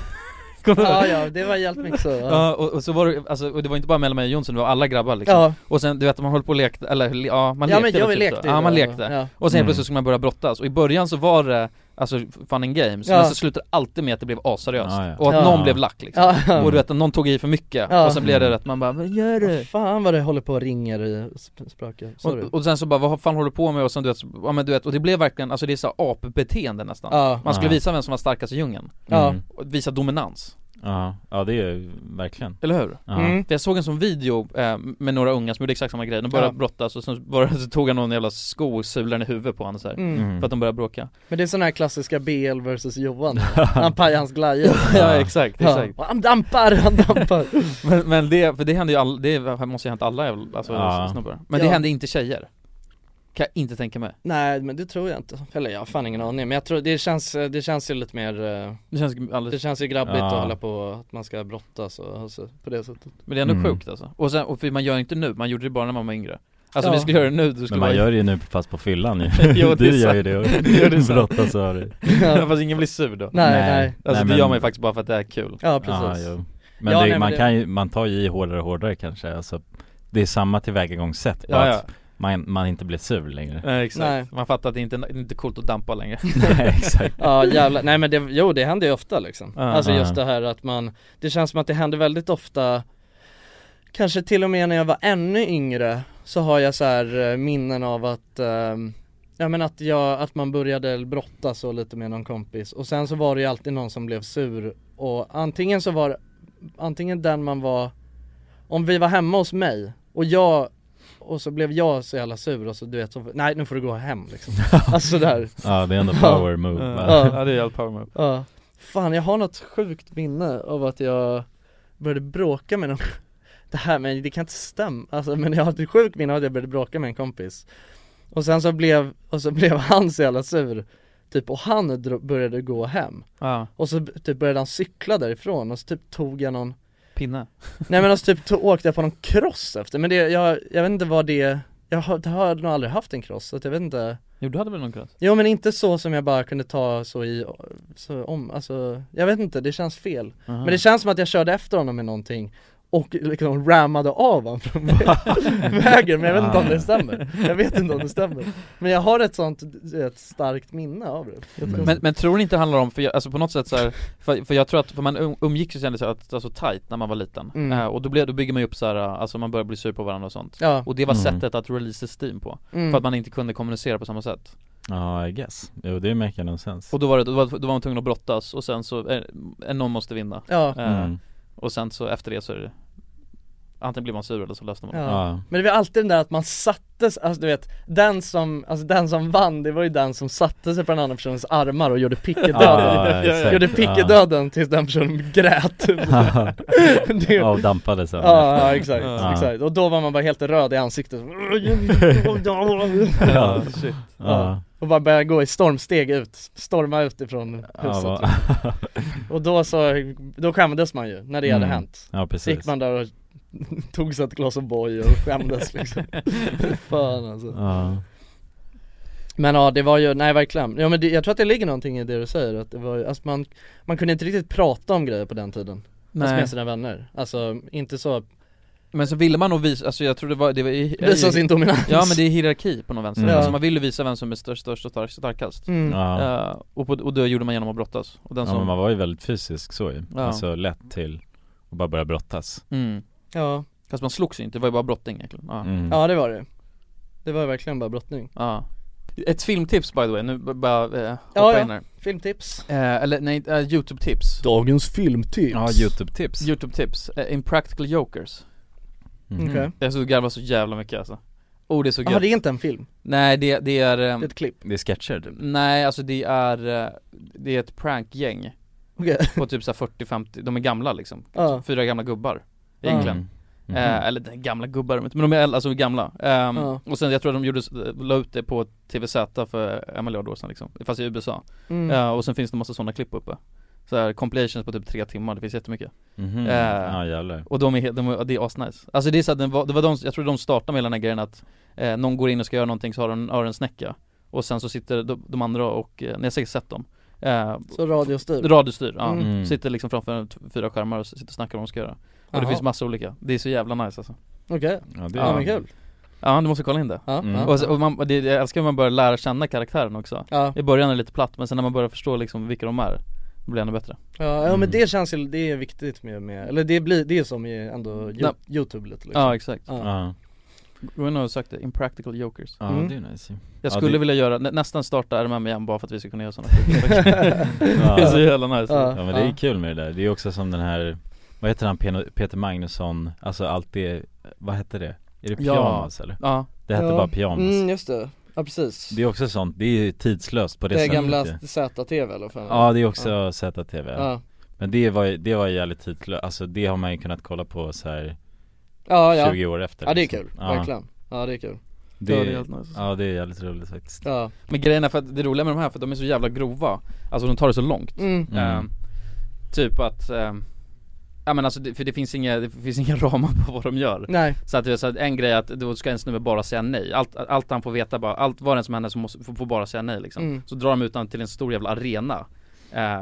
Ja, det var jävligt mycket så. Ja. Ja, och så var det, alltså, och det var inte bara mellan mig och Jonsson, det var alla grabbar liksom. Ja. Och sen du vet man höll på och lekte eller man lekte. Ja, men jag lekte. Ja, man lekte. Ja. Och sen plötsligt så skulle man börja brottas och i början så var det alltså fan en game, så men så slutade alltid med att det blev aseriöst och att någon blev lack liksom. Och du vet att någon tog i för mycket och sen blev det att man bara vad gör du? Vad fan vad det håller på och ringer i språket. Och sen så bara vad fan håller du på med och sen du vet, ja, men du vet och det blev verkligen alltså det är så apbeteende nästan. Man skulle visa vem som var starkast i djungeln. Och visa dominans. Ja, det är verkligen. Eller hur? För jag såg en sån video med några unga som gjorde exakt samma grej. De började brottas och sen så tog han någon jävla skosulan i huvudet på honom så här, för att de började bråka. Men det är sådana här klassiska BL versus Johan. Han pajar hans glajor. Ja, exakt. Ja. Han dampar. men det, för det händer ju alla, det måste ju hänt alla alltså, snubbar. Men det händer inte tjejer. Kan jag inte tänka mig. Nej, men det tror jag inte. Eller jag har fan ingen aning. Men jag tror, det känns ju lite mer... Det känns ju grabbigt att hålla på att man ska brottas och, alltså, på det sättet. Men det är ändå sjukt alltså. Och för man gör inte nu. Man gjorde det bara när man var yngre. Alltså vi skulle göra det nu. Men man gör det ju nu fast på fyllan ju. Jo, det du gör ju det. Du brottas och har det. Fast ingen blir sur då. Nej. Alltså det gör man ju faktiskt bara för att det är kul. Ja, precis. Man tar ju i hårdare och hårdare kanske. Alltså, det är samma tillvägagångssätt. Man inte blir sur längre. Exakt. Nej. Man fattar att det inte är coolt att dampa längre. Nej, exakt. Ja, jävlar. Nej, men det händer ju ofta liksom. Alltså just det här att det känns som att det händer väldigt ofta. Kanske till och med när jag var ännu yngre så har jag så här minnen av att att man började brotta så lite med någon kompis och sen så var det ju alltid någon som blev sur och antingen den man var om vi var hemma hos mig och så blev jag så jävla sur och så du vet så, nej nu får du gå hem liksom. Alltså där. Ja, det är ändå power move. Ja, det är allt power move. Ja. Fan, jag har något sjukt minne av att jag började bråka med någon. Det här, men det kan inte stämma. Alltså, men jag har ett sjukt minne av att jag började bråka med en kompis. Och sen så blev han så jävla sur. Typ, och han började gå hem. Och så typ började han cykla därifrån och så typ tog jag någon pinna. Nej, men alltså typ åkte jag på någon cross efter. Men jag vet inte vad det... Jag har nog aldrig haft en cross. Så jag vet inte... Jo, du hade väl någon cross? Jo, men inte så som jag bara kunde ta så i... Så om, alltså, jag vet inte, det känns fel. Uh-huh. Men det känns som att jag körde efter honom med någonting. Och liksom rammade av honom från vägen. Men jag vet inte om det stämmer. Men jag har ett starkt minne av det. Men tror ni inte det handlar om... För jag, alltså på något sätt så här... För jag tror att... För man umgicks ju så att, alltså, tight när man var liten. Och då bygger man ju upp så här... Alltså man börjar bli sur på varandra och sånt. Ja. Och det var sättet att release steam på. För att man inte kunde kommunicera på samma sätt. Ja, I guess. Jo, det märker någon sens. Och då var man tvungen att brottas. Och sen så... Någon måste vinna. Ja. Och sen så efter det så är det antingen blir man sur eller så löste man det. Ja. Men det var alltid den där att man sattes, alltså du vet, den som vann, det var ju den som satte sig på en annan persons armar och gjorde pickedöden. Gjorde pickedöden tills den personen grät. Och dampade sen. Ja, exakt. Exakt. Och då var man bara helt röd i ansiktet. Ja, shit. Ja. Och bara började gå i stormsteg ut. Storma ut ifrån huset. Ja, och då skämdes man ju när det hade hänt. Ja, precis. Gick man där och tog sig ett glas och boj och skämdes liksom. Fan alltså. Ja. Men ja, det var ju, nej verkligen. Ja, men det, jag tror att det ligger någonting i det du säger. Att det var, alltså, man kunde inte riktigt prata om grejer på den tiden. Nej. Alltså med sina vänner. Alltså inte så... Men så ville man nog visa, alltså jag tror det var visa sin dominans. Ja, men det är hierarki på någon vänster. Mm. Alltså man ville visa vem som är störst och starkast. Mm. Ja. Och då gjorde man genom att brottas. Och den som... Ja, men man var ju väldigt fysisk så ju. Ja. Alltså lätt till att bara börja brottas. Mm. Ja. Fast man slogs inte, det var ju bara brottning egentligen. Ja, ja det var det. Det var verkligen bara brottning. Ja. Ett filmtips by the way, nu bara hoppa in här. Filmtips. Eller nej, YouTube-tips. Dagens filmtips. Ja, YouTube-tips. YouTube-tips. Impractical Jokers. Mm. Okay. Jag såg garva så jävla mycket alltså. Det är så gött. Det är inte en film. Nej, det är det är ett klipp. Det är sketcher typ. Nej, alltså det är ett prankgäng. Okay. På typ så 40-50, de är gamla liksom. Fyra gamla gubbar egentligen. Eller gamla gubbar, men de är alltså gamla. Och sen jag tror att de la ut det på TVZ för en miljard år sedan liksom. Fast i USA. Och sen finns det en massa sådana klipp uppe. Så här, compilations på typ 3 timmar, det finns jättemycket. Och det är asnice. Alltså det är så att jag tror de startade med hela den här grejen att någon går in och ska göra någonting, så har de en öronsnäcka. Och sen så sitter de andra och, när jag säkert sett dem. Så radiostyr, ja. Sitter liksom framför 4 skärmar och sitter och snackar om vad de ska göra. Och det finns massa olika, det är så jävla nice alltså. Okej, det är kul. Ja, du måste kolla in det. Och jag älskar att man börjar lära känna karaktären också. I början är det lite platt, men sen när man börjar förstå liksom vilka de är, det blir ännu bättre. Ja, men det känns ju, det är viktigt med eller det är som är ändå YouTube lite liksom. Ja, exakt. Jag har sagt det, Impractical Jokers. Det är nice. Jag skulle vilja göra nästan starta RMM igen bara för att vi ska kunna göra sådana. Det är så jävla nice. Ja, men det är kul med det där. Det är också som den här, vad heter han, Peter Magnusson, alltså allt det, vad heter det? Är det pyjamas eller? Ja. Det heter bara pyjamas. Just det. Ja, precis. Det är också sånt, det är ju tidslöst på det sättet. Det är gamla ZTV eller fan. Ja, det är också ZTV. Ja. Men det var jävligt tidslöst. Alltså det har man ju kunnat kolla på så här 20 år efter. Ja, det är kul. Verkligen. Ja, det är kul. Det är jävligt roligt faktiskt. Ja. Men grejen är för att det roliga med de här, för att de är så jävla grova. Alltså de tar det så långt. Typ att... Ja, men alltså, för det finns inga ramar på vad de gör. Nej. Så att en grej är att då ska en snubbe bara säga nej. Allt han får veta, bara allt vad den som händer, så får bara säga nej liksom. Så drar de ut han till en stor jävla arena.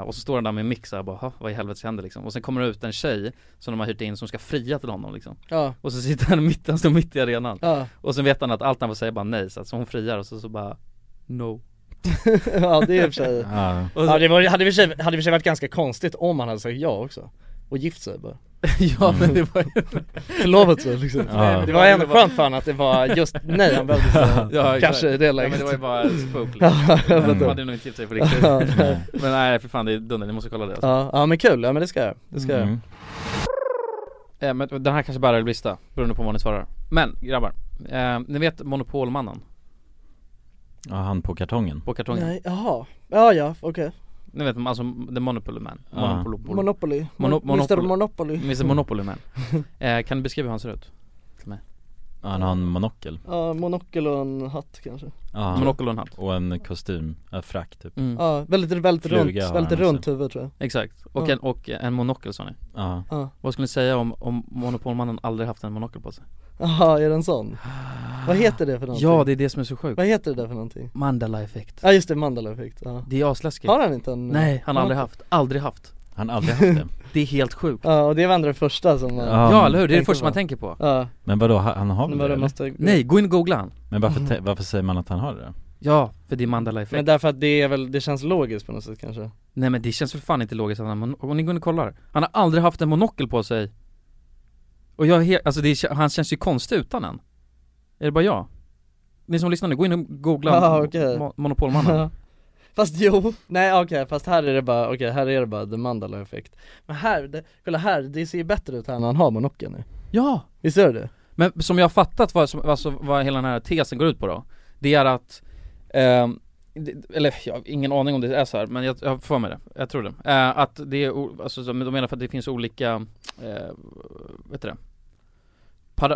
Och så står han där med mix och bara, vad i helvete händer liksom. Och sen kommer det ut en tjej som de har hyrt in som ska fria till honom liksom. Och så sitter han mitt i arenan. Och sen vet han att allt han får säga bara nej, så att så hon friar och så bara no. Det är i och för sig. Hade för sig varit ganska konstigt om han hade sagt ja också. Och gift sig bara. Men det var ju förlovat sig liksom. Det var ändå skönt fan att det var just nej han behövde säga. Kanske det läget. Men det var ju bara spook liksom. Man hade nog inte gift sig på riktigt. Men nej, för fan, det är dunder, ni måste kolla det alltså. Men kul, men det ska jag. Men den här kanske bara är blista, beroende på vad ni svarar. Men grabbar, ni vet Monopolmannen? Ja, han på kartongen. Nej, jaha. Ja, okej. Ni vet, alltså The Monopoly Man. Mr. Monopoly. Mr. Monopoly Man. Kan du beskriva hur han ser ut? Han har en monokel. Ja, monokel och en hatt kanske. Monokel och en hatt. Och en kostym, en frack typ. Väldigt runt huvud tror jag. Exakt, och en monokel sa ni. Vad skulle ni säga om Monopolmannen aldrig haft en monokel på sig? Jaha, är den sån? Vad heter det för någonting? Ja, det är det som är så sjukt. Vad heter det där för någonting? Mandela-effekt. Ja, just det, Mandela-effekt. Det är asläskigt. Har han inte en... Nej, han har aldrig haft. Han har aldrig haft det. Det är helt sjukt. Ja, och det var det första som man... Ja, eller hur? Det är det första man tänker på. Men vadå, han har det? Nej, gå in och googla han. Men varför säger man att han har det? Ja, för det är Mandela-effekt. Men därför att det känns logiskt på något sätt kanske. Nej, men det känns för fan inte logiskt. Om ni går in och kollar. Han har aldrig haft en monokel på sig. Och han känns ju konstig utan den. Är det bara jag? Ni som lyssnar nu, gå in och googla Monopolmannen. Fast här är det bara The Mandela-effekt. Men här, kolla här, det ser ju bättre ut här när han har monokeln nu. Ja! Visst är det? Men som jag har fattat vad hela den här tesen går ut på då, det är att eller jag har ingen aning om det är så här, men jag får med det. Jag tror det. Att det är, alltså, de menar för att det finns olika vet du det?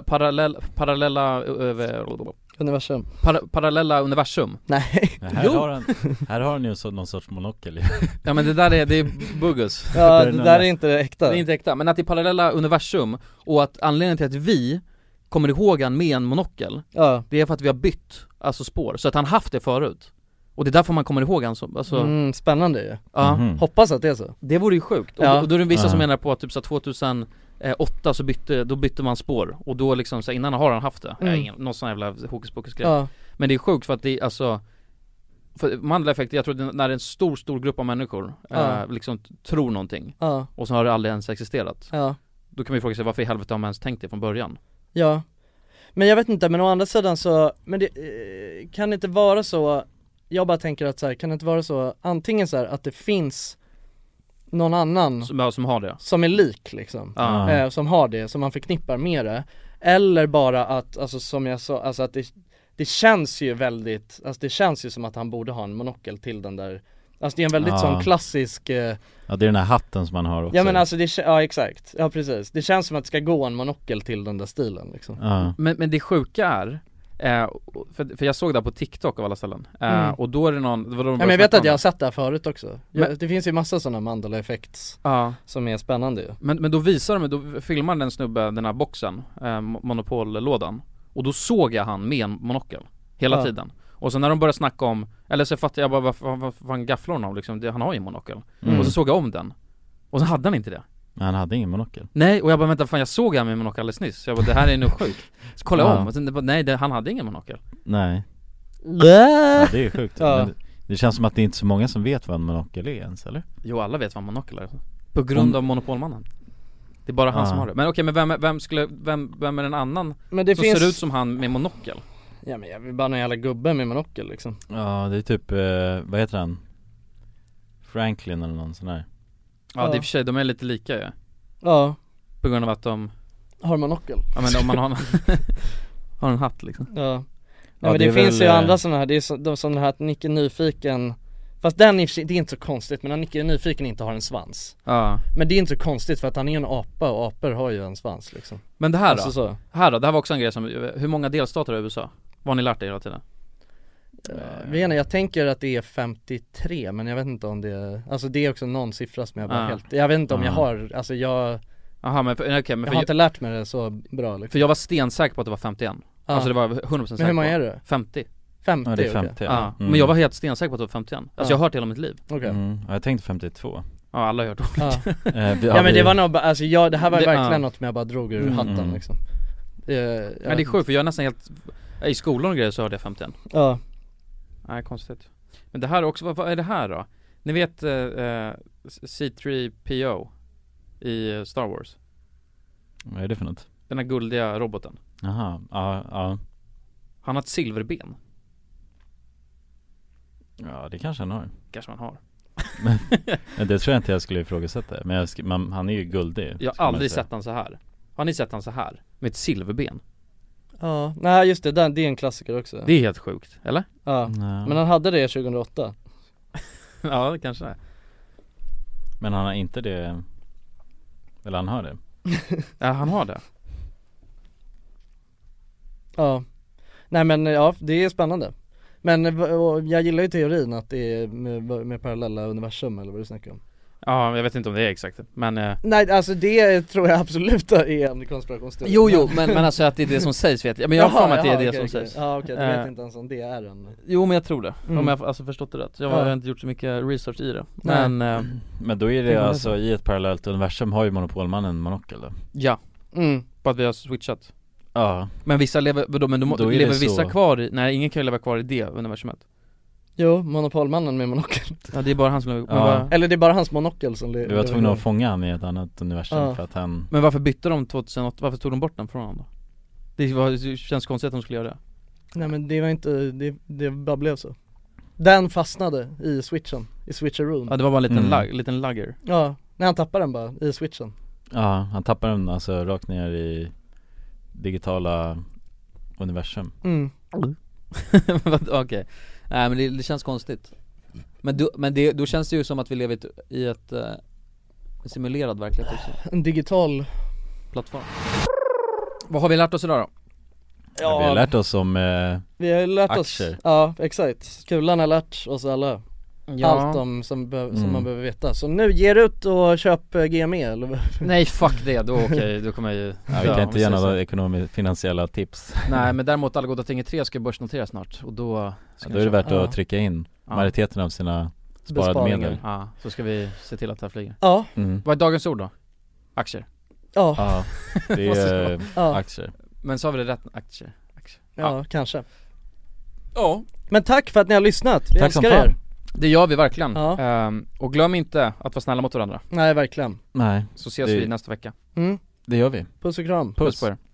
Parallella universum. Parallella universum. Nej. Ja, här har ni ju någon sorts monokel. Ja, men det är buggus. Ja, det där är inte det äkta. Det är inte äkta, men att det är parallella universum och att anledningen till att vi kommer ihåg han med en monokel, ja, det är för att vi har bytt alltså spår, så att han haft det förut. Och det är därför man kommer ihåg han som alltså... spännande ju. Ja. Mm-hmm. Hoppas att det är så. Det vore ju sjukt. Ja. Och då är det vissa som menar på att typ så 2000 åtta så bytte man spår. Och då liksom så innan har han haft det. Någon sån jävla hokus pokus grej. Ja. Men det är sjukt för att det är alltså... För Mandela-effekt, jag tror att när en stor grupp av människor liksom tror någonting. Ja. Och så har det aldrig ens existerat. Ja. Då kan man ju fråga sig varför i helvete har man ens tänkt det från början. Ja. Men jag vet inte, men å andra sidan så... Men det kan inte vara så... Jag bara tänker att så här, kan det inte vara så antingen så här, att det finns någon annan som har det, som är lik liksom, som har det, som man förknippar med det, eller bara att alltså, som jag sa, alltså att det känns ju väldigt, alltså det känns ju som att han borde ha en monokel till den där, alltså det är en väldigt sån klassisk ja, det är den här hatten som man har också. Ja, men alltså det, ja exakt, ja precis, det känns som att det ska gå en monokel till den där stilen liksom. Men det sjuka är för jag såg det på TikTok av alla ställen. Och då är det någon det var de, men jag vet att jag har sett det här förut också. Det finns ju massa sådana Mandela-effekt som är spännande ju. Men då visar de, då filmar den snubben den här boxen, monopollådan. Och då såg jag han med en monokel hela tiden. Och så när de började snacka om, eller så fattade jag bara varför han gafflar honom liksom, han har ju en monokel. Och så såg jag om den. Och så hade han inte det. Han hade ingen monokel. Nej, och jag bara vänta, fan jag såg han med monokel alldeles nyss. Så jag bara, det här är nog sjukt. Så kolla om och sen, bara, nej, han hade ingen monokel. Nej. Ja, det är sjukt. Men det känns som att det är inte så många som vet vad en monokel är ens, eller? Jo, alla vet vad en monokel är. På grund av monopolmannen. Det är bara han som har det. Men okej, men vem är en annan men det som finns... ser ut som han med monokel? Ja, men jag vill bara någon jävla gubbe med monokel liksom. Ja, det är typ, vad heter han? Franklin eller någon sån här. Ja, det är för sig, de är lite lika ju. Ja. På grund av att de... Har monokel. Ja, men om man har en hatt liksom. Ja. Nej, ja, men det finns väl, ju andra sådana här, det är sådana här att Nicke Nyfiken... Fast den är, det är inte så konstigt, men att Nicke Nyfiken inte har en svans. Ja. Men det är inte så konstigt för att han är en apa och apor har ju en svans liksom. Men det här alltså, då? Så. Här då, det här var också en grej som... Hur många delstater i USA? Vad har ni lärt er hela tiden? Jag tänker att det är 53, men jag vet inte om det är, alltså det är också någon siffra som jag bara helt, jag vet inte om jag har, alltså jag, aha, men för, okay, men jag har inte lärt mig det så bra liksom. För jag var stensäker på att det var 51. Alltså det var 100% säker. Men hur många är det? 50, ja, det är 50 okay. Men jag var helt stensäker på att det var 51. Alltså jag har hört hela mitt liv. Okay. Ja, jag tänkte 52. Ja, alla har hört ja, men det var nog, alltså jag, det här var verkligen något med jag bara drog ur hatten liksom. Men det är sjukt, för jag är nästan helt i skolan och grejer så hörde jag 51. Ja. Nej, konstigt. Men det här också, vad är det här då? Ni vet C-3PO i Star Wars. Vad är det för något? Den här guldiga roboten. Jaha, ja. Han har ett silverben. Ja, det kanske han har. Kanske man har. Men det tror jag inte jag skulle ifrågasätta. Men han är ju guldig. Jag har aldrig sett han så här. Har ni sett han så här? Med ett silverben. Ja, nej just det, det är en klassiker också. Det är helt sjukt, eller? Ja, nej. Men han hade det 2008. Ja, det kanske är. Men han har inte det. Eller han har det. Ja, han har det. Ja. Nej men ja, det är spännande. Men jag gillar ju teorin att det är med parallella universum eller vad du snackar om. Ja, jag vet inte om det är exakt. Men, nej, alltså det tror jag absolut är en konspirationsteori. Jo, men alltså att det är det som sägs vet jag. Men jag tror att det är det som sägs. Ja, okej, du vet inte ens om det är en. Jo, men jag tror det. Om jag alltså förstått det rätt. Jag har inte gjort så mycket research i det. Men då är det alltså i ett parallellt universum har ju monopolmannen monokel då. Ja. På att vi har switchat. Ja. Men vissa lever vissa så... kvar i. Nej, ingen kan leva kvar i det universumet. Jo, monopolmannen med monokel. Ja, det är bara hans monokel. Ja. Eller det är bara hans monokel som lever. Du var tvungen att fånga han i ett annat universum för att han... Men varför bytte de 2008? Varför tog de bort den från honom då? Det känns konstigt att de skulle göra det. Nej, men det var inte... Det bara blev så. Den fastnade i switchen. I switcheroon. Ja, det var bara en liten, liten lagger. Ja, när han tappade den bara i switchen. Ja, han tappade den alltså rakt ner i... digitala universum. Mm. Okej. Okay. Nej, men det känns konstigt. Men det, då känns det ju som att vi lever i ett simulerad verklighet också. En digital plattform. Vad har vi lärt oss idag då? Ja, vi har lärt oss om vi har lärt aktier. Oss, ja, exakt. Kulan har lärt oss alla. Ja. Allt om som man behöver veta. Så nu ger ut och köp GME eller? Nej, fuck det. Då okej, då kommer jag ju... Ja, vi kan inte ge några ekonomiska finansiella tips. Nej, men däremot alla goda ting i 3 ska börsnoteras snart. Och då, ska då är det värt att trycka in majoriteten av sina sparade medel. Ja, så ska vi se till att det här flyger. Ja. Mm. Vad är dagens ord då? Aktier. Ja. Ja, det är aktier. Men så har vi det rätt, aktier. Ja, kanske. Ja. Men tack för att ni har lyssnat. Vi tack älskar er. Det gör vi verkligen. Ja. Och glöm inte att vara snälla mot varandra. Nej, verkligen. Nej. Så ses vi nästa vecka. Mm. Det gör vi. Puss och kram. Puss på er.